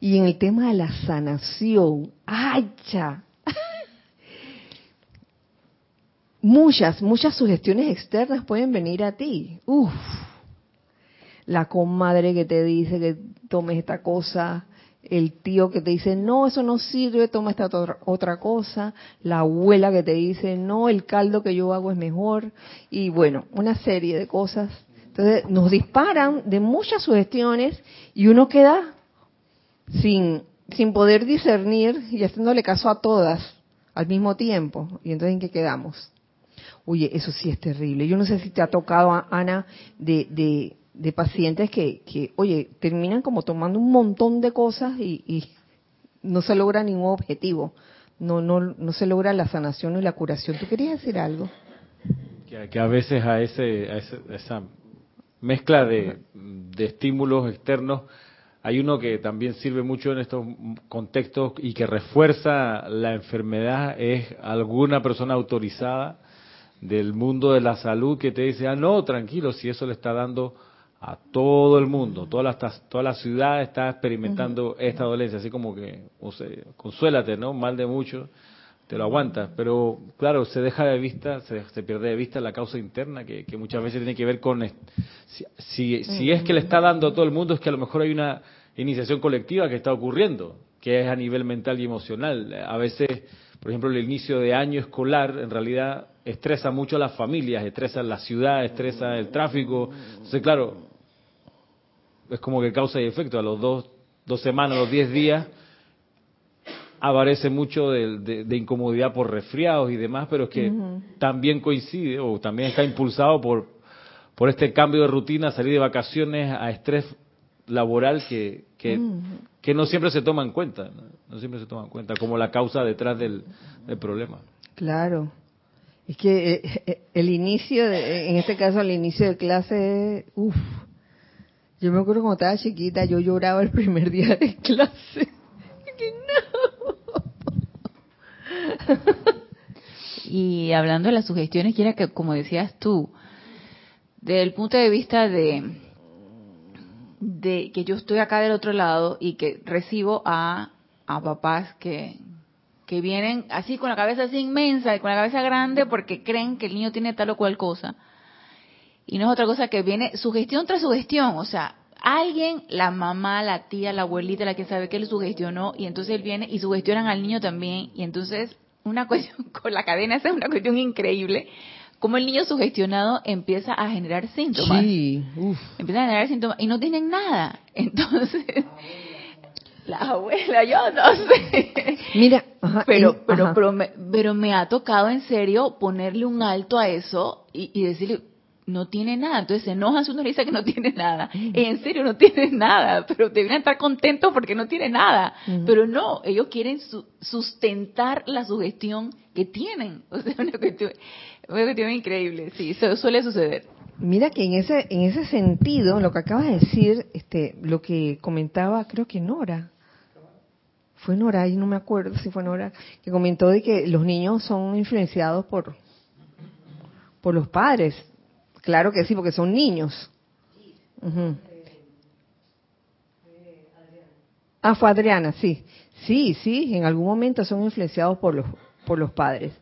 Y en el tema de la sanación, muchas sugestiones externas pueden venir a ti. La comadre que te dice que tomes esta cosa, el tío que te dice, no, eso no sirve, toma esta otra cosa, la abuela que te dice, no, el caldo que yo hago es mejor, y bueno, una serie de cosas. Entonces nos disparan de muchas sugestiones y uno queda sin poder discernir y haciéndole caso a todas al mismo tiempo. ¿Y entonces en qué quedamos? Oye, eso sí es terrible. Yo no sé si te ha tocado, Ana, de pacientes que oye, terminan como tomando un montón de cosas y no se logra ningún objetivo. No se logra la sanación y la curación. ¿Tú querías decir algo? Que a veces a esa mezcla de estímulos externos, hay uno que también sirve mucho en estos contextos y que refuerza la enfermedad, es alguna persona autorizada del mundo de la salud que te dice, no, tranquilo, si eso le está dando a todo el mundo, toda la ciudad está experimentando esta dolencia, así como que, o sea, consuélate, ¿no? Mal de mucho, te lo aguantas, pero claro, se deja de vista, se pierde de vista la causa interna, que muchas veces tiene que ver con, si es que le está dando a todo el mundo, es que a lo mejor hay una iniciación colectiva que está ocurriendo, que es a nivel mental y emocional. A veces, por ejemplo, el inicio de año escolar, en realidad, estresa mucho a las familias, estresa la ciudad, estresa el tráfico. Entonces, claro, es como que causa y efecto. A los dos semanas, a los 10 días, aparece mucho de incomodidad por resfriados y demás, pero es que también coincide o también está impulsado por este cambio de rutina, salir de vacaciones a estrés laboral que no siempre se toma en cuenta, no siempre se toma en cuenta como la causa detrás del problema. Claro. Es que el inicio, en este caso el inicio de clase, yo me acuerdo cuando estaba chiquita, yo lloraba el primer día de clase. Y hablando de las sugestiones, Kira, que como decías tú, desde el punto de vista de que yo estoy acá del otro lado y que recibo a papás que vienen así con la cabeza así inmensa y con la cabeza grande porque creen que el niño tiene tal o cual cosa. Y no es otra cosa que viene sugestión tras sugestión. O sea, alguien, la mamá, la tía, la abuelita, la que sabe que él sugestionó, y entonces él viene y sugestionan al niño también. Y entonces, una cuestión con la cadena, esa es una cuestión increíble. Como el niño sugestionado empieza a generar síntomas. Sí, Empieza a generar síntomas y no tienen nada. Entonces... La abuela, yo no sé. Mira, ajá, pero me ha tocado en serio ponerle un alto a eso y decirle, no tiene nada. Entonces se enoja si uno le dice que no tiene nada. En serio, no tiene nada, pero deberían estar contentos porque no tiene nada. Uh-huh. Pero no, ellos quieren sustentar la sugestión que tienen. O sea, una cuestión increíble, sí, eso suele suceder. Mira que en ese sentido, lo que acabas de decir, lo que comentaba, creo que Nora, fue Nora, y no me acuerdo si fue Nora, que comentó de que los niños son influenciados por los padres. Claro que sí, porque son niños. Uh-huh. Ah, fue Adriana, sí. Sí, en algún momento son influenciados por los padres.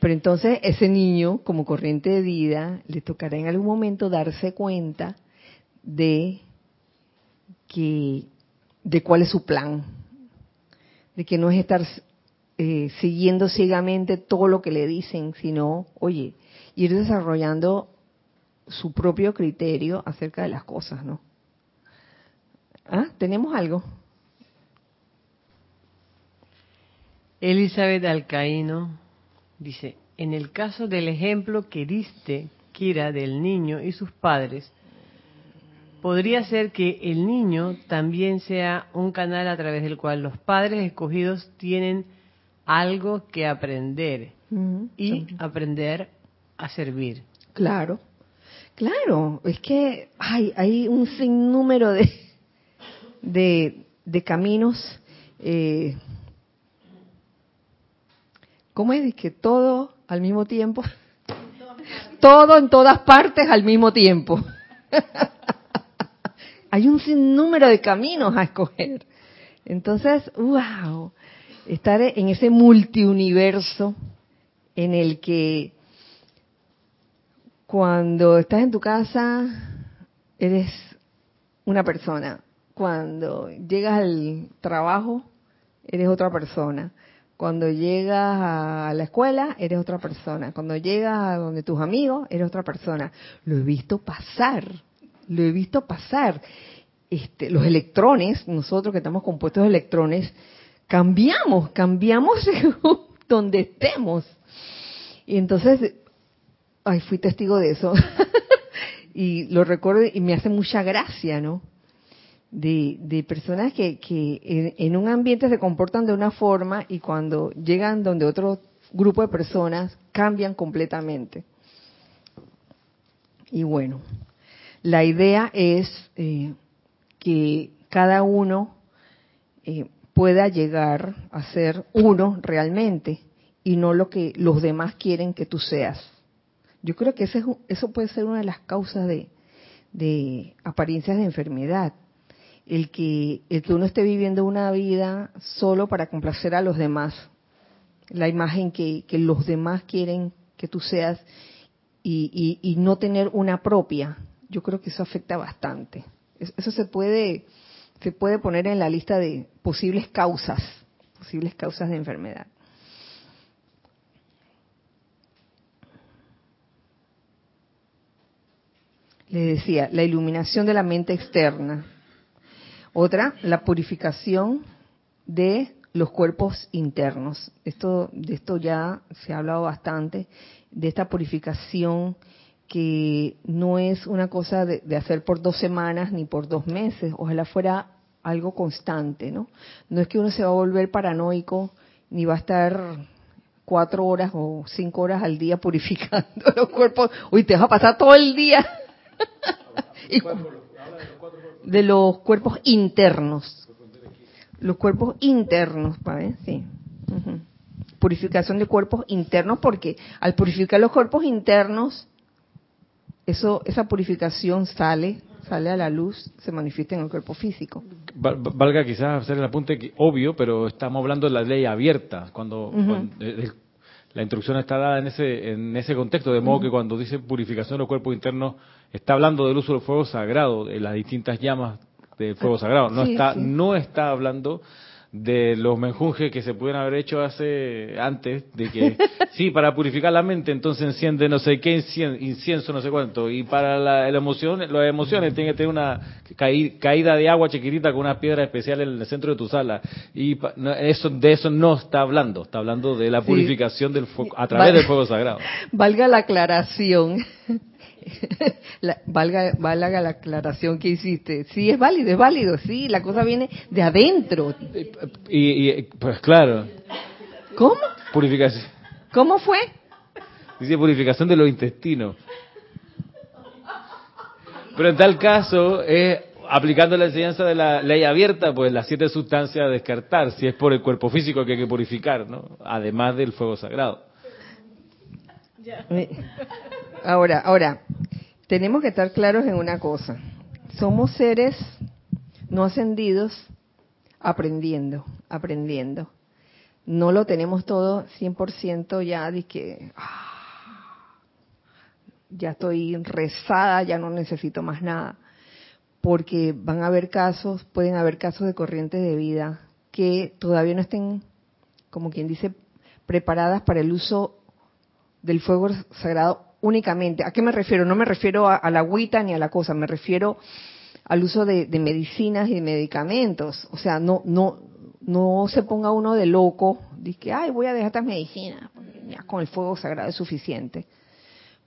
Pero entonces ese niño, como corriente de vida, le tocará en algún momento darse cuenta de cuál es su plan, de que no es estar siguiendo ciegamente todo lo que le dicen, sino, oye, ir desarrollando su propio criterio acerca de las cosas, ¿no? ¿Ah? ¿Tenemos algo? Elizabeth Alcaíno dice, en el caso del ejemplo que diste, Kira, del niño y sus padres, podría ser que el niño también sea un canal a través del cual los padres escogidos tienen algo que aprender y aprender a servir. Claro, es que hay un sinnúmero de caminos. ¿Cómo es? Que todo al mismo tiempo. Todo en todas partes al mismo tiempo. Hay un sinnúmero de caminos a escoger. Entonces, wow, estar en ese multiuniverso en el que cuando estás en tu casa eres una persona. Cuando llegas al trabajo eres otra persona. Cuando llegas a la escuela, eres otra persona. Cuando llegas a donde tus amigos, eres otra persona. Lo he visto pasar. Los electrones, nosotros que estamos compuestos de electrones, cambiamos donde estemos. Y entonces, fui testigo de eso. Y lo recuerdo y me hace mucha gracia, ¿no? De personas que en un ambiente se comportan de una forma y cuando llegan donde otro grupo de personas cambian completamente. Y bueno, la idea es que cada uno pueda llegar a ser uno realmente y no lo que los demás quieren que tú seas. Yo creo que eso puede ser una de las causas de apariencias de enfermedad. El que uno esté viviendo una vida solo para complacer a los demás, la imagen que los demás quieren que tú seas y no tener una propia, yo creo que eso afecta bastante. Eso se puede poner en la lista de posibles causas de enfermedad. Les decía, la iluminación de la mente externa. Otra, la purificación de los cuerpos internos. De esto ya se ha hablado bastante, de esta purificación que no es una cosa de hacer por 2 semanas ni por 2 meses. Ojalá fuera algo constante, ¿no? No es que uno se va a volver paranoico ni va a estar 4 horas o 5 horas al día purificando los cuerpos. Uy, te vas a pasar todo el día. Y de los cuerpos internos. Los cuerpos internos, ¿sabes? Sí. Uh-huh. Purificación de cuerpos internos, porque al purificar los cuerpos internos, esa purificación sale a la luz, se manifiesta en el cuerpo físico. Valga quizás hacer el apunte obvio, pero estamos hablando de la ley abierta, cuando la instrucción está dada en ese contexto, de modo que cuando dice purificación de los cuerpos internos, está hablando del uso del fuego sagrado, de las distintas llamas del fuego sagrado. No está hablando de los menjunjes que se pudieran haber hecho antes, de que sí, para purificar la mente, entonces enciende no sé qué incienso, no sé cuánto, y para las emociones tiene que tener una caída de agua chiquitita con una piedra especial en el centro de tu sala, y de eso no está hablando, de la purificación del fuego, a través del fuego sagrado. Valga la aclaración. Valga la aclaración que hiciste. Sí, es válido, sí, la cosa viene de adentro. Y pues claro. ¿Cómo? Purificación. ¿Cómo fue? Dice purificación de los intestinos. Pero en tal caso es aplicando la enseñanza de la ley abierta, pues las 7 sustancias a descartar, si es por el cuerpo físico que hay que purificar, ¿no? Además del fuego sagrado. Ya. Ahora, tenemos que estar claros en una cosa. Somos seres no ascendidos aprendiendo. No lo tenemos todo 100% ya, ya estoy rezada, ya no necesito más nada. Porque pueden haber casos de corrientes de vida que todavía no estén, como quien dice, preparadas para el uso del fuego sagrado únicamente. ¿A qué me refiero? No me refiero a la agüita ni a la cosa, me refiero al uso de medicinas y de medicamentos. O sea, no se ponga uno de loco, dice que voy a dejar estas medicinas, ya con el fuego sagrado es suficiente.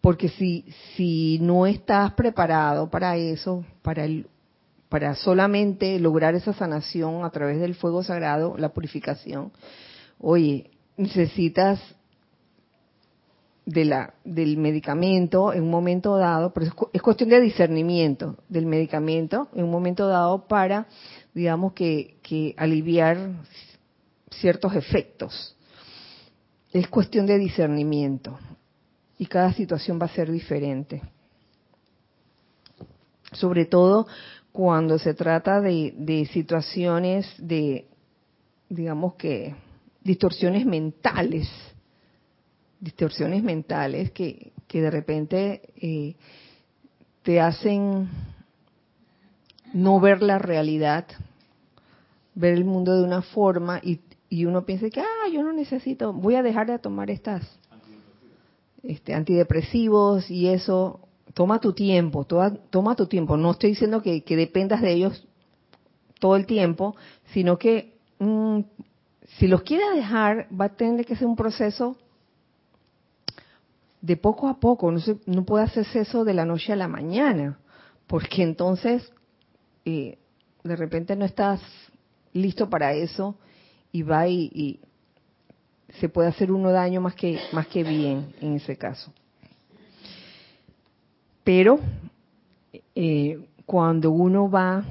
Porque si no estás preparado para eso, para solamente lograr esa sanación a través del fuego sagrado, la purificación, oye, necesitas del medicamento en un momento dado, pero es cuestión de discernimiento del medicamento en un momento dado para, digamos, que aliviar ciertos efectos. Es cuestión de discernimiento y cada situación va a ser diferente. Sobre todo cuando se trata de situaciones de, digamos que, distorsiones mentales que de repente te hacen no ver la realidad, ver el mundo de una forma y uno piensa que yo no necesito, voy a dejar de tomar estas antidepresivos y eso. Toma tu tiempo, no estoy diciendo que dependas de ellos todo el tiempo, sino que si los quieres dejar va a tener que ser un proceso de poco a poco, no puede hacerse eso de la noche a la mañana, porque entonces de repente no estás listo para eso y va y se puede hacer uno daño más que bien en ese caso. Pero cuando uno va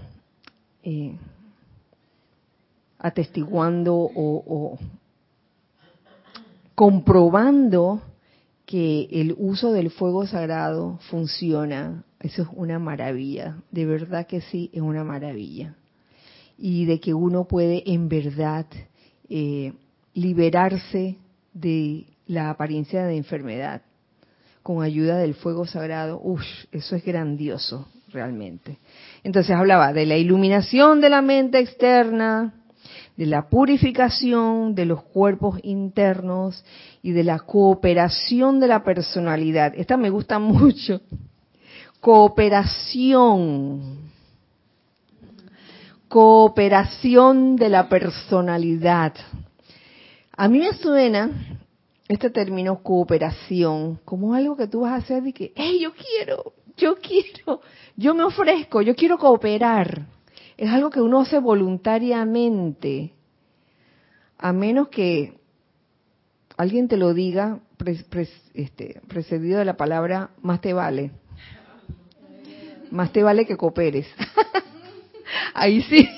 atestiguando o comprobando que el uso del fuego sagrado funciona, eso es una maravilla, de verdad que sí, es una maravilla. Y de que uno puede en verdad liberarse de la apariencia de enfermedad con ayuda del fuego sagrado, eso es grandioso realmente. Entonces hablaba de la iluminación de la mente externa, de la purificación de los cuerpos internos y de la cooperación de la personalidad. Esta me gusta mucho. Cooperación de la personalidad. A mí me suena este término cooperación como algo que tú vas a hacer de que, yo quiero, yo me ofrezco, yo quiero cooperar. Es algo que uno hace voluntariamente, a menos que alguien te lo diga precedido de la palabra, más te vale que cooperes. Ahí sí,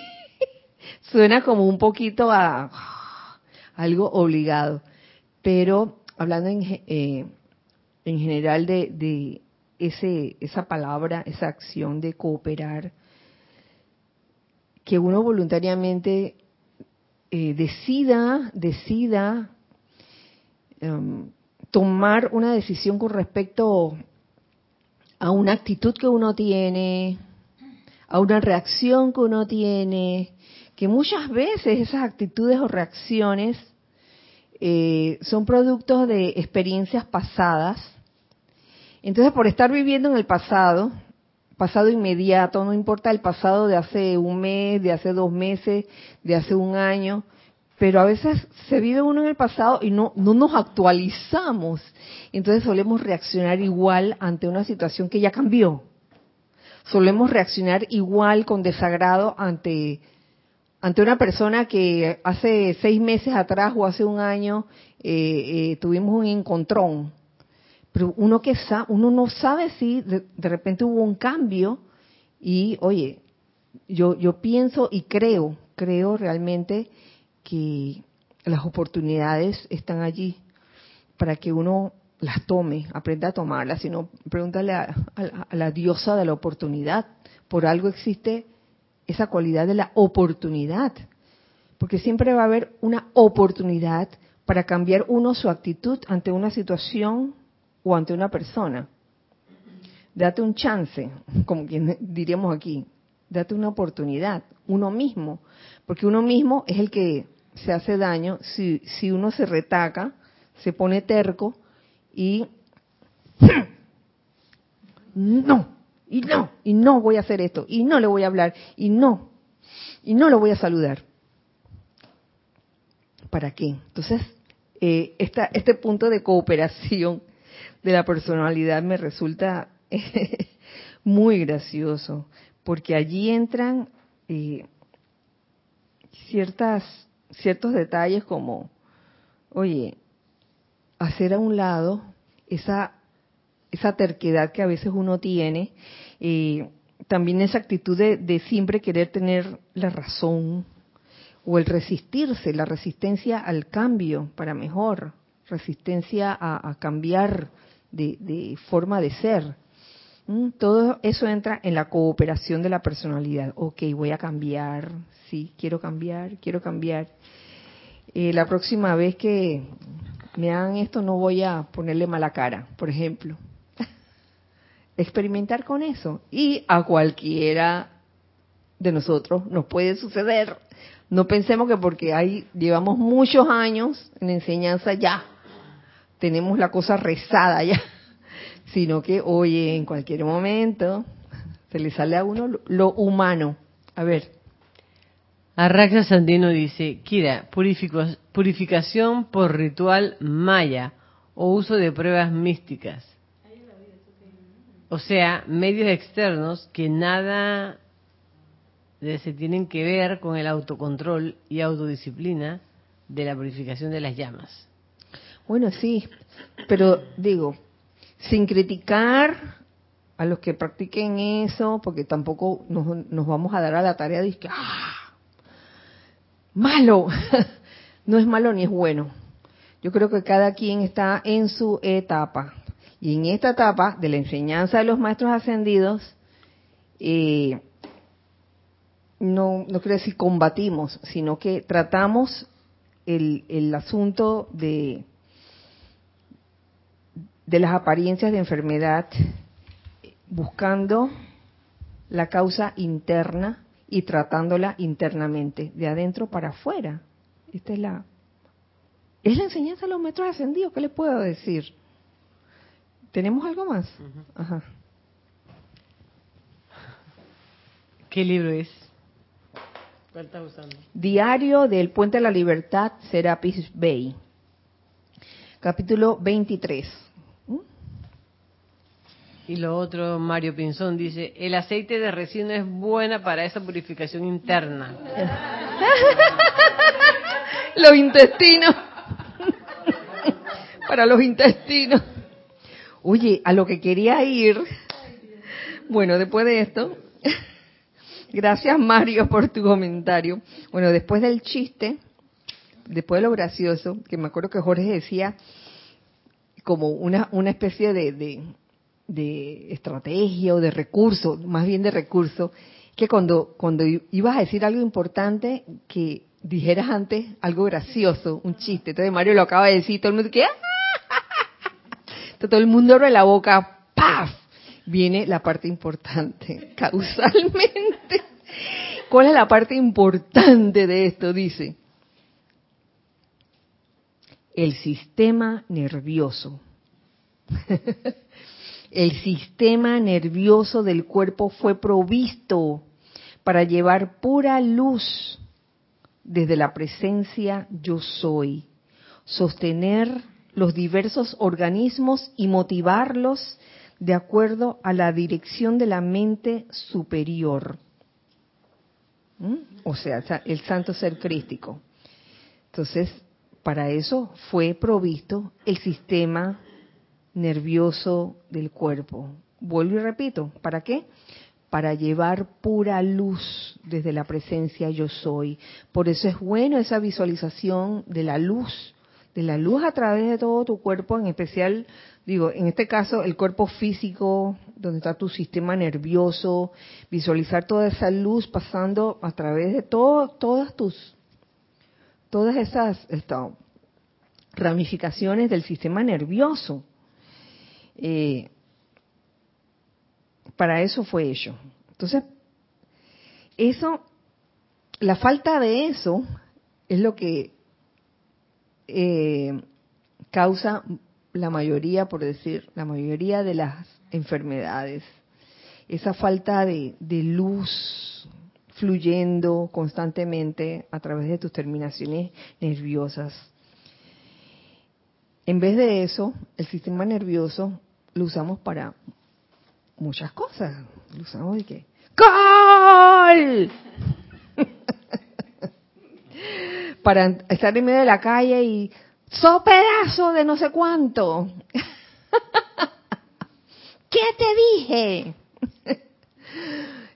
suena como un poquito a algo obligado, pero hablando en general de esa palabra, esa acción de cooperar, que uno voluntariamente decida tomar una decisión con respecto a una actitud que uno tiene, a una reacción que uno tiene, que muchas veces esas actitudes o reacciones son productos de experiencias pasadas. Entonces, por estar viviendo en el pasado, pasado inmediato, no importa el pasado de hace un mes, de hace 2 meses, de hace un año, pero a veces se vive uno en el pasado y no nos actualizamos. Entonces solemos reaccionar igual ante una situación que ya cambió. Solemos reaccionar igual con desagrado ante una persona que hace 6 meses atrás o hace un año tuvimos un encontrón. Pero uno no sabe si de repente hubo un cambio y, oye, yo pienso y creo realmente que las oportunidades están allí para que uno las tome, aprenda a tomarlas, sino pregúntale a la diosa de la oportunidad. Por algo existe esa cualidad de la oportunidad, porque siempre va a haber una oportunidad para cambiar uno su actitud ante una situación o ante una persona. Date un chance, como diríamos aquí, date una oportunidad, uno mismo, porque uno mismo es el que se hace daño si uno se retaca, se pone terco y no voy a hacer esto, y no le voy a hablar, y no lo voy a saludar. ¿Para qué? Entonces, este punto de cooperación de la personalidad me resulta muy gracioso, porque allí entran ciertos detalles como, oye, hacer a un lado esa terquedad que a veces uno tiene, también esa actitud de siempre querer tener la razón, o el resistirse, la resistencia al cambio para mejor, resistencia a cambiar de forma de ser. Todo eso entra en la cooperación de la personalidad. Ok, voy a cambiar, sí, quiero cambiar. La próxima vez que me hagan esto no voy a ponerle mala cara, por ejemplo. Experimentar con eso. Y a cualquiera de nosotros nos puede suceder. No pensemos que porque llevamos muchos años en enseñanza ya tenemos la cosa rezada ya, sino que, oye, en cualquier momento se le sale a uno lo humano. A ver. Arraxa Sandino dice, Kira, purificación por ritual maya o uso de pruebas místicas. O sea, medios externos que nada se tienen que ver con el autocontrol y autodisciplina de la purificación de las llamas. Bueno, sí, pero digo, sin criticar a los que practiquen eso, porque tampoco nos vamos a dar a la tarea de que ¡malo! No es malo ni es bueno. Yo creo que cada quien está en su etapa. Y en esta etapa de la enseñanza de los maestros ascendidos, no quiero decir combatimos, sino que tratamos el asunto de las apariencias de enfermedad, buscando la causa interna y tratándola internamente, de adentro para afuera. Esta es la enseñanza de los maestros ascendidos. ¿Qué les puedo decir? ¿Tenemos algo más? Ajá. ¿Qué libro es? ¿Cuál estás usando? Diario del Puente a la Libertad, Serapis Bey. Capítulo 23. Y lo otro, Mario Pinzón dice, el aceite de resino es buena para esa purificación interna. Los intestinos. Para los intestinos. Oye, a lo que quería ir. Bueno, después de esto. Gracias, Mario, por tu comentario. Bueno, después del chiste, después de lo gracioso, que me acuerdo que Jorge decía como una especie de estrategia o de recurso, más bien de recurso, que cuando ibas a decir algo importante, que dijeras antes algo gracioso, un chiste. Entonces Mario lo acaba de decir, todo el mundo que todo el mundo abre la boca, ¡paf! Viene la parte importante, causalmente. ¿Cuál es la parte importante de esto? Dice, el sistema nervioso. El sistema nervioso del cuerpo fue provisto para llevar pura luz desde la presencia yo soy, sostener los diversos organismos y motivarlos de acuerdo a la dirección de la mente superior. ¿Mm? O sea, el santo ser crístico. Entonces, para eso fue provisto el sistema nervioso del cuerpo. Vuelvo y repito, ¿para qué? Para llevar pura luz desde la presencia yo soy. Por eso es bueno esa visualización de la luz a través de todo tu cuerpo, en especial, digo, en este caso, el cuerpo físico, donde está tu sistema nervioso, visualizar toda esa luz pasando a través de todas esas ramificaciones del sistema nervioso. Para eso fue ello. Entonces, la falta de eso es lo que causa la mayoría de las enfermedades. Esa falta de luz fluyendo constantemente a través de tus terminaciones nerviosas. En vez de eso, el sistema nervioso lo usamos para muchas cosas. Lo usamos de que ¡gol! Para estar en medio de la calle y ¡so pedazo de no sé cuánto! ¿Qué te dije?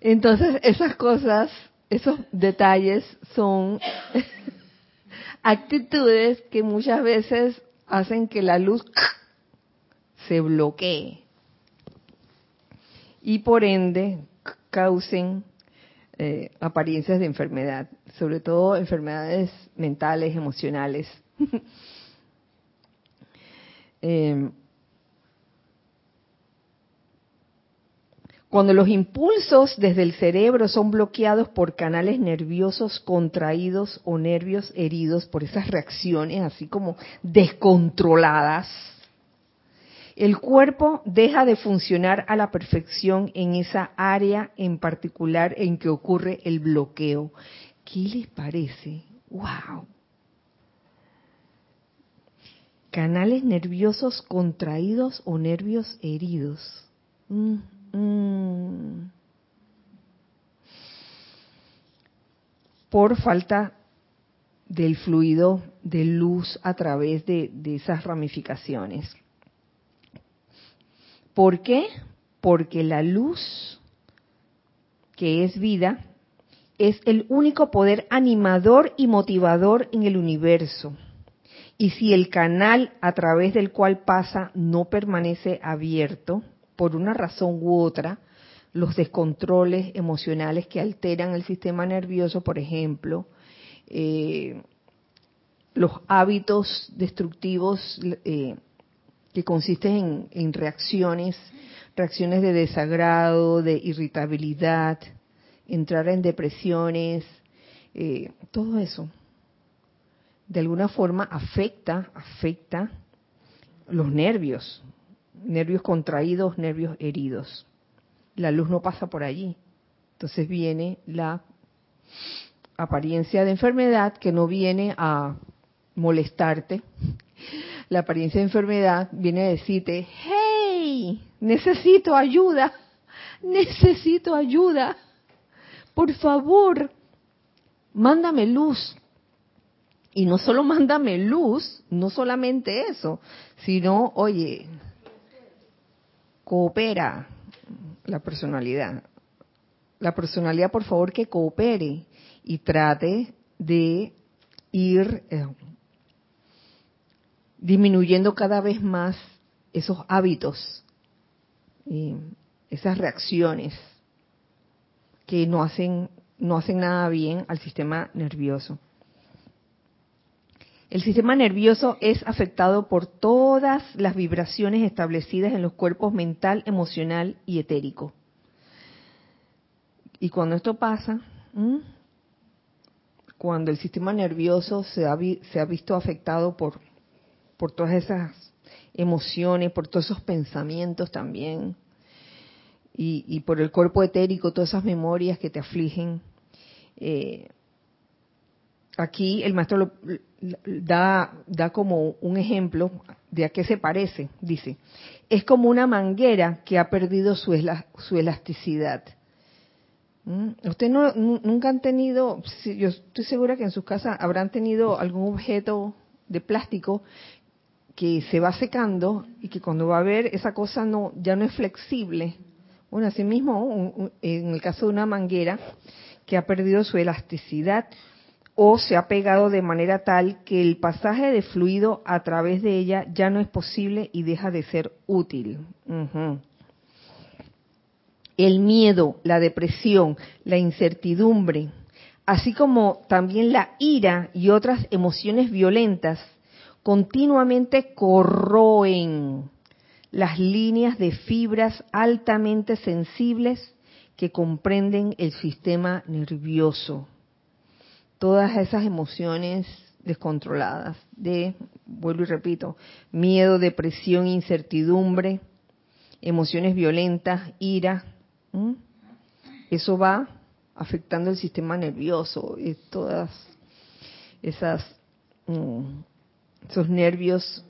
Entonces, esas cosas, esos detalles son actitudes que muchas veces hacen que la luz se bloquee y por ende causen apariencias de enfermedad, sobre todo enfermedades mentales, emocionales. Cuando los impulsos desde el cerebro son bloqueados por canales nerviosos contraídos o nervios heridos por esas reacciones así como descontroladas, el cuerpo deja de funcionar a la perfección en esa área en particular en que ocurre el bloqueo. ¿Qué les parece? ¡Wow! Canales nerviosos contraídos o nervios heridos. Por falta del fluido de luz a través de esas ramificaciones. ¿Por qué? Porque la luz, que es vida, es el único poder animador y motivador en el universo. Y si el canal a través del cual pasa no permanece abierto, por una razón u otra, los descontroles emocionales que alteran el sistema nervioso, por ejemplo, los hábitos destructivos que consisten en reacciones de desagrado, de irritabilidad, entrar en depresiones, todo eso, de alguna forma afecta los nervios contraídos, nervios heridos. La luz no pasa por allí. Entonces viene la apariencia de enfermedad que no viene a molestarte. La apariencia de enfermedad viene a decirte, ¡hey! Necesito ayuda. Por favor, mándame luz. Y no solo mándame luz, no solamente eso, sino, oye, coopera la personalidad, por favor, que coopere y trate de ir disminuyendo cada vez más esos hábitos, esas reacciones que no hacen nada bien al sistema nervioso. El sistema nervioso es afectado por todas las vibraciones establecidas en los cuerpos mental, emocional y etérico. Y cuando esto pasa, Cuando el sistema nervioso se ha visto afectado por todas esas emociones, por todos esos pensamientos también, y por el cuerpo etérico, todas esas memorias que te afligen. Aquí el maestro da como un ejemplo de a qué se parece. Dice, es como una manguera que ha perdido su elasticidad. Usted nunca han tenido, yo estoy segura que en sus casas habrán tenido algún objeto de plástico que se va secando y que cuando va a ver esa cosa ya no es flexible. Bueno, así mismo, en el caso de una manguera que ha perdido su elasticidad o se ha pegado de manera tal que el pasaje de fluido a través de ella ya no es posible y deja de ser útil. Uh-huh. El miedo, la depresión, la incertidumbre, así como también la ira y otras emociones violentas, continuamente corroen las líneas de fibras altamente sensibles que comprenden el sistema nervioso. Todas esas emociones descontroladas de, vuelvo y repito, miedo, depresión, incertidumbre, emociones violentas, ira. Eso va afectando el sistema nervioso, y todas esos nervios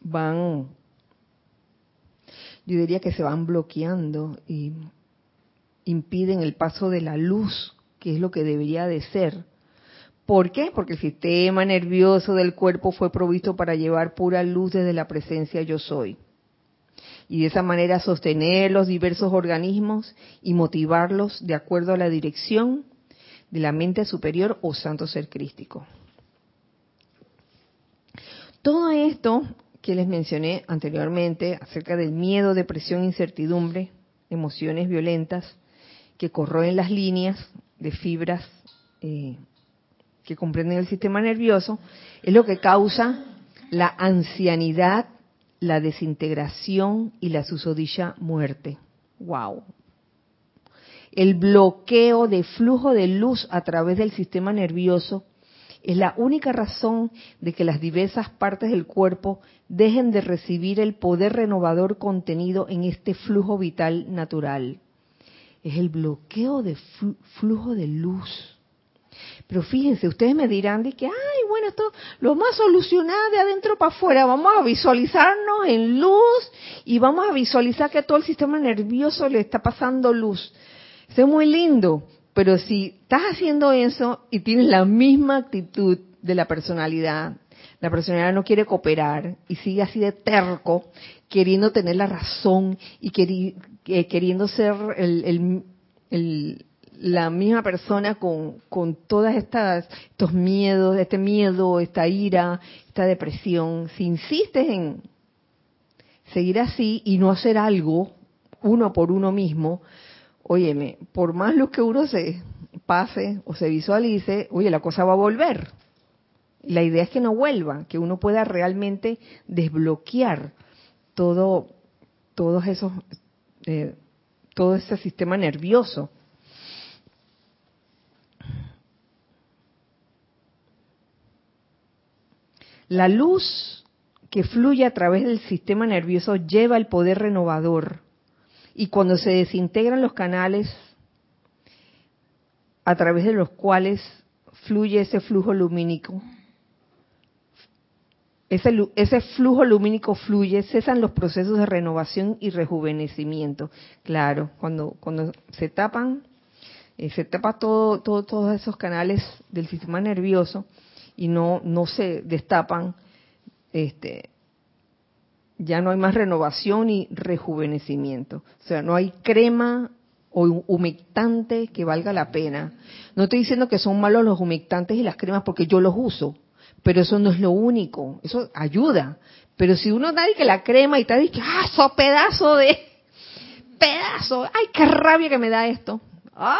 van, yo diría que se van bloqueando y impiden el paso de la luz, que es lo que debería de ser. ¿Por qué? Porque el sistema nervioso del cuerpo fue provisto para llevar pura luz desde la presencia yo soy. Y de esa manera sostener los diversos organismos y motivarlos de acuerdo a la dirección de la mente superior o santo ser crístico. Todo esto que les mencioné anteriormente acerca del miedo, depresión, incertidumbre, emociones violentas que corroen las líneas de fibras que comprenden el sistema nervioso, es lo que causa la ancianidad, la desintegración y la susodicha muerte. ¡Wow! El bloqueo de flujo de luz a través del sistema nervioso es la única razón de que las diversas partes del cuerpo dejen de recibir el poder renovador contenido en este flujo vital natural. Es el bloqueo de flujo de luz. Pero fíjense, ustedes me dirán de que, ay, bueno, esto lo más solucionado de adentro para afuera, vamos a visualizarnos en luz y vamos a visualizar que todo el sistema nervioso le está pasando luz. Eso es muy lindo, pero si estás haciendo eso y tienes la misma actitud de la personalidad no quiere cooperar y sigue así de terco, queriendo tener la razón y queriendo ser la misma persona con todas estos miedos, este miedo, esta ira, esta depresión. Si insistes en seguir así y no hacer algo uno por uno mismo, óyeme, por más luz que uno se pase o se visualice, oye, la cosa va a volver. La idea es que no vuelva, que uno pueda realmente desbloquear todo ese sistema nervioso. La luz que fluye a través del sistema nervioso lleva el poder renovador y cuando se desintegran los canales a través de los cuales fluye ese flujo lumínico, ese flujo lumínico fluye, cesan los procesos de renovación y rejuvenecimiento. Claro, cuando se tapa todos esos canales del sistema nervioso y no se destapan, ya no hay más renovación y rejuvenecimiento. O sea, no hay crema o humectante que valga la pena. No estoy diciendo que son malos los humectantes y las cremas porque yo los uso, pero eso no es lo único. Eso ayuda. Pero si uno da y que la crema y está y que eso pedazo, ay, qué rabia que me da esto. Ah,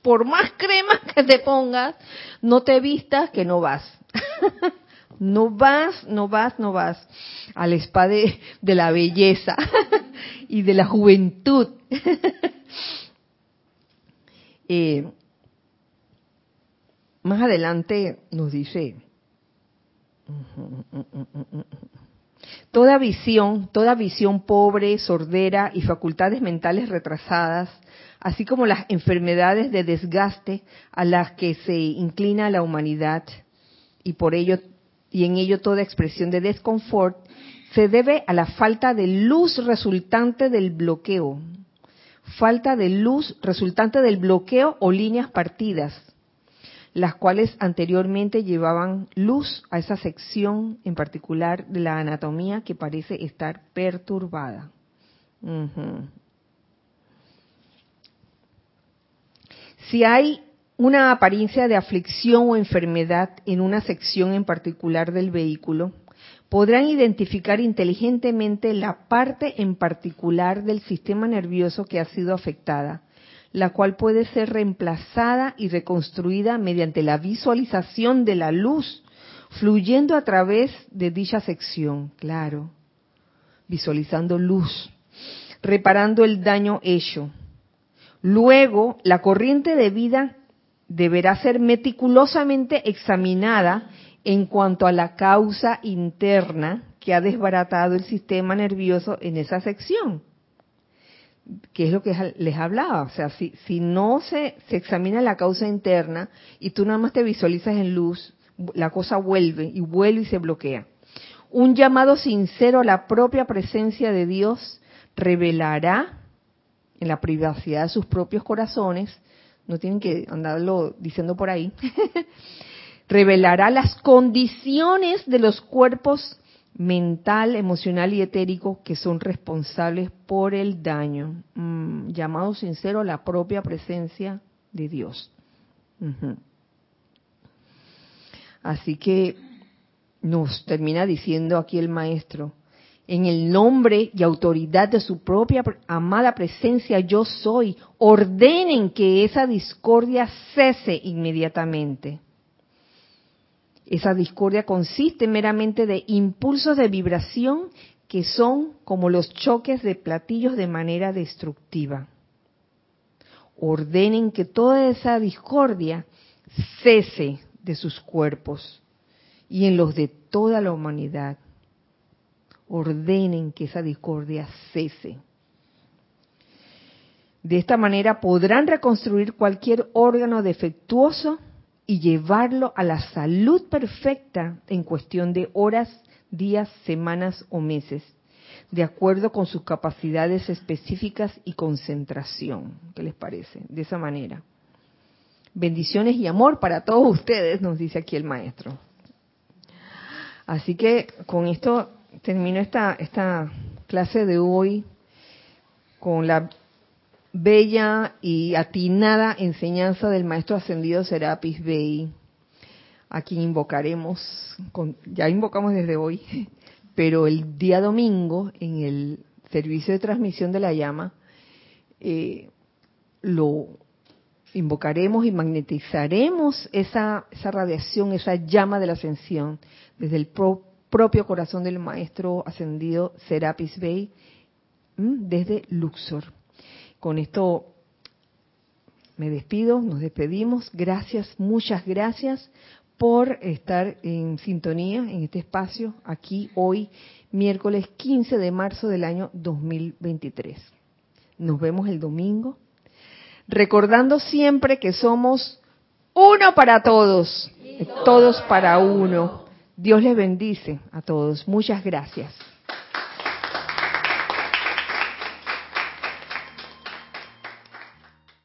por más crema que te pongas, no te vistas que no vas. No vas al spa de la belleza y de la juventud. Más adelante nos dice, toda visión pobre, sordera y facultades mentales retrasadas, así como las enfermedades de desgaste a las que se inclina la humanidad y en ello toda expresión de desconfort, se debe a la falta de luz resultante del bloqueo. Falta de luz resultante del bloqueo o líneas partidas, las cuales anteriormente llevaban luz a esa sección en particular de la anatomía que parece estar perturbada. Si hay una apariencia de aflicción o enfermedad en una sección en particular del vehículo, podrán identificar inteligentemente la parte en particular del sistema nervioso que ha sido afectada, la cual puede ser reemplazada y reconstruida mediante la visualización de la luz fluyendo a través de dicha sección, claro, visualizando luz, reparando el daño hecho. Luego, la corriente de vida deberá ser meticulosamente examinada en cuanto a la causa interna que ha desbaratado el sistema nervioso en esa sección, que es lo que les hablaba. O sea, si no se examina la causa interna y tú nada más te visualizas en luz, la cosa vuelve y se bloquea. Un llamado sincero a la propia presencia de Dios revelará en la privacidad de sus propios corazones, no tienen que andarlo diciendo por ahí, revelará las condiciones de los cuerpos mental, emocional y etérico que son responsables por el daño. Llamado sincero a la propia presencia de Dios. Así que nos termina diciendo aquí el maestro, en el nombre y autoridad de su propia amada presencia yo soy, ordenen que esa discordia cese inmediatamente. Esa discordia consiste meramente de impulsos de vibración que son como los choques de platillos de manera destructiva. Ordenen que toda esa discordia cese de sus cuerpos y en los de toda la humanidad. Ordenen que esa discordia cese. De esta manera podrán reconstruir cualquier órgano defectuoso y llevarlo a la salud perfecta en cuestión de horas, días, semanas o meses, de acuerdo con sus capacidades específicas y concentración. ¿Qué les parece? De esa manera. Bendiciones y amor para todos ustedes, nos dice aquí el maestro. Así que con esto termino esta clase de hoy con la bella y atinada enseñanza del Maestro Ascendido Serapis Bey, a quien invocaremos, ya invocamos desde hoy, pero el día domingo en el servicio de transmisión de la llama lo invocaremos y magnetizaremos esa radiación, esa llama de la ascensión desde el propio corazón del Maestro Ascendido Serapis Bey desde Luxor. Con esto me despido, nos despedimos. Gracias, muchas gracias por estar en sintonía en este espacio aquí hoy, miércoles 15 de marzo del año 2023. Nos vemos el domingo. Recordando siempre que somos uno para todos, todos para uno. Dios les bendice a todos. Muchas gracias.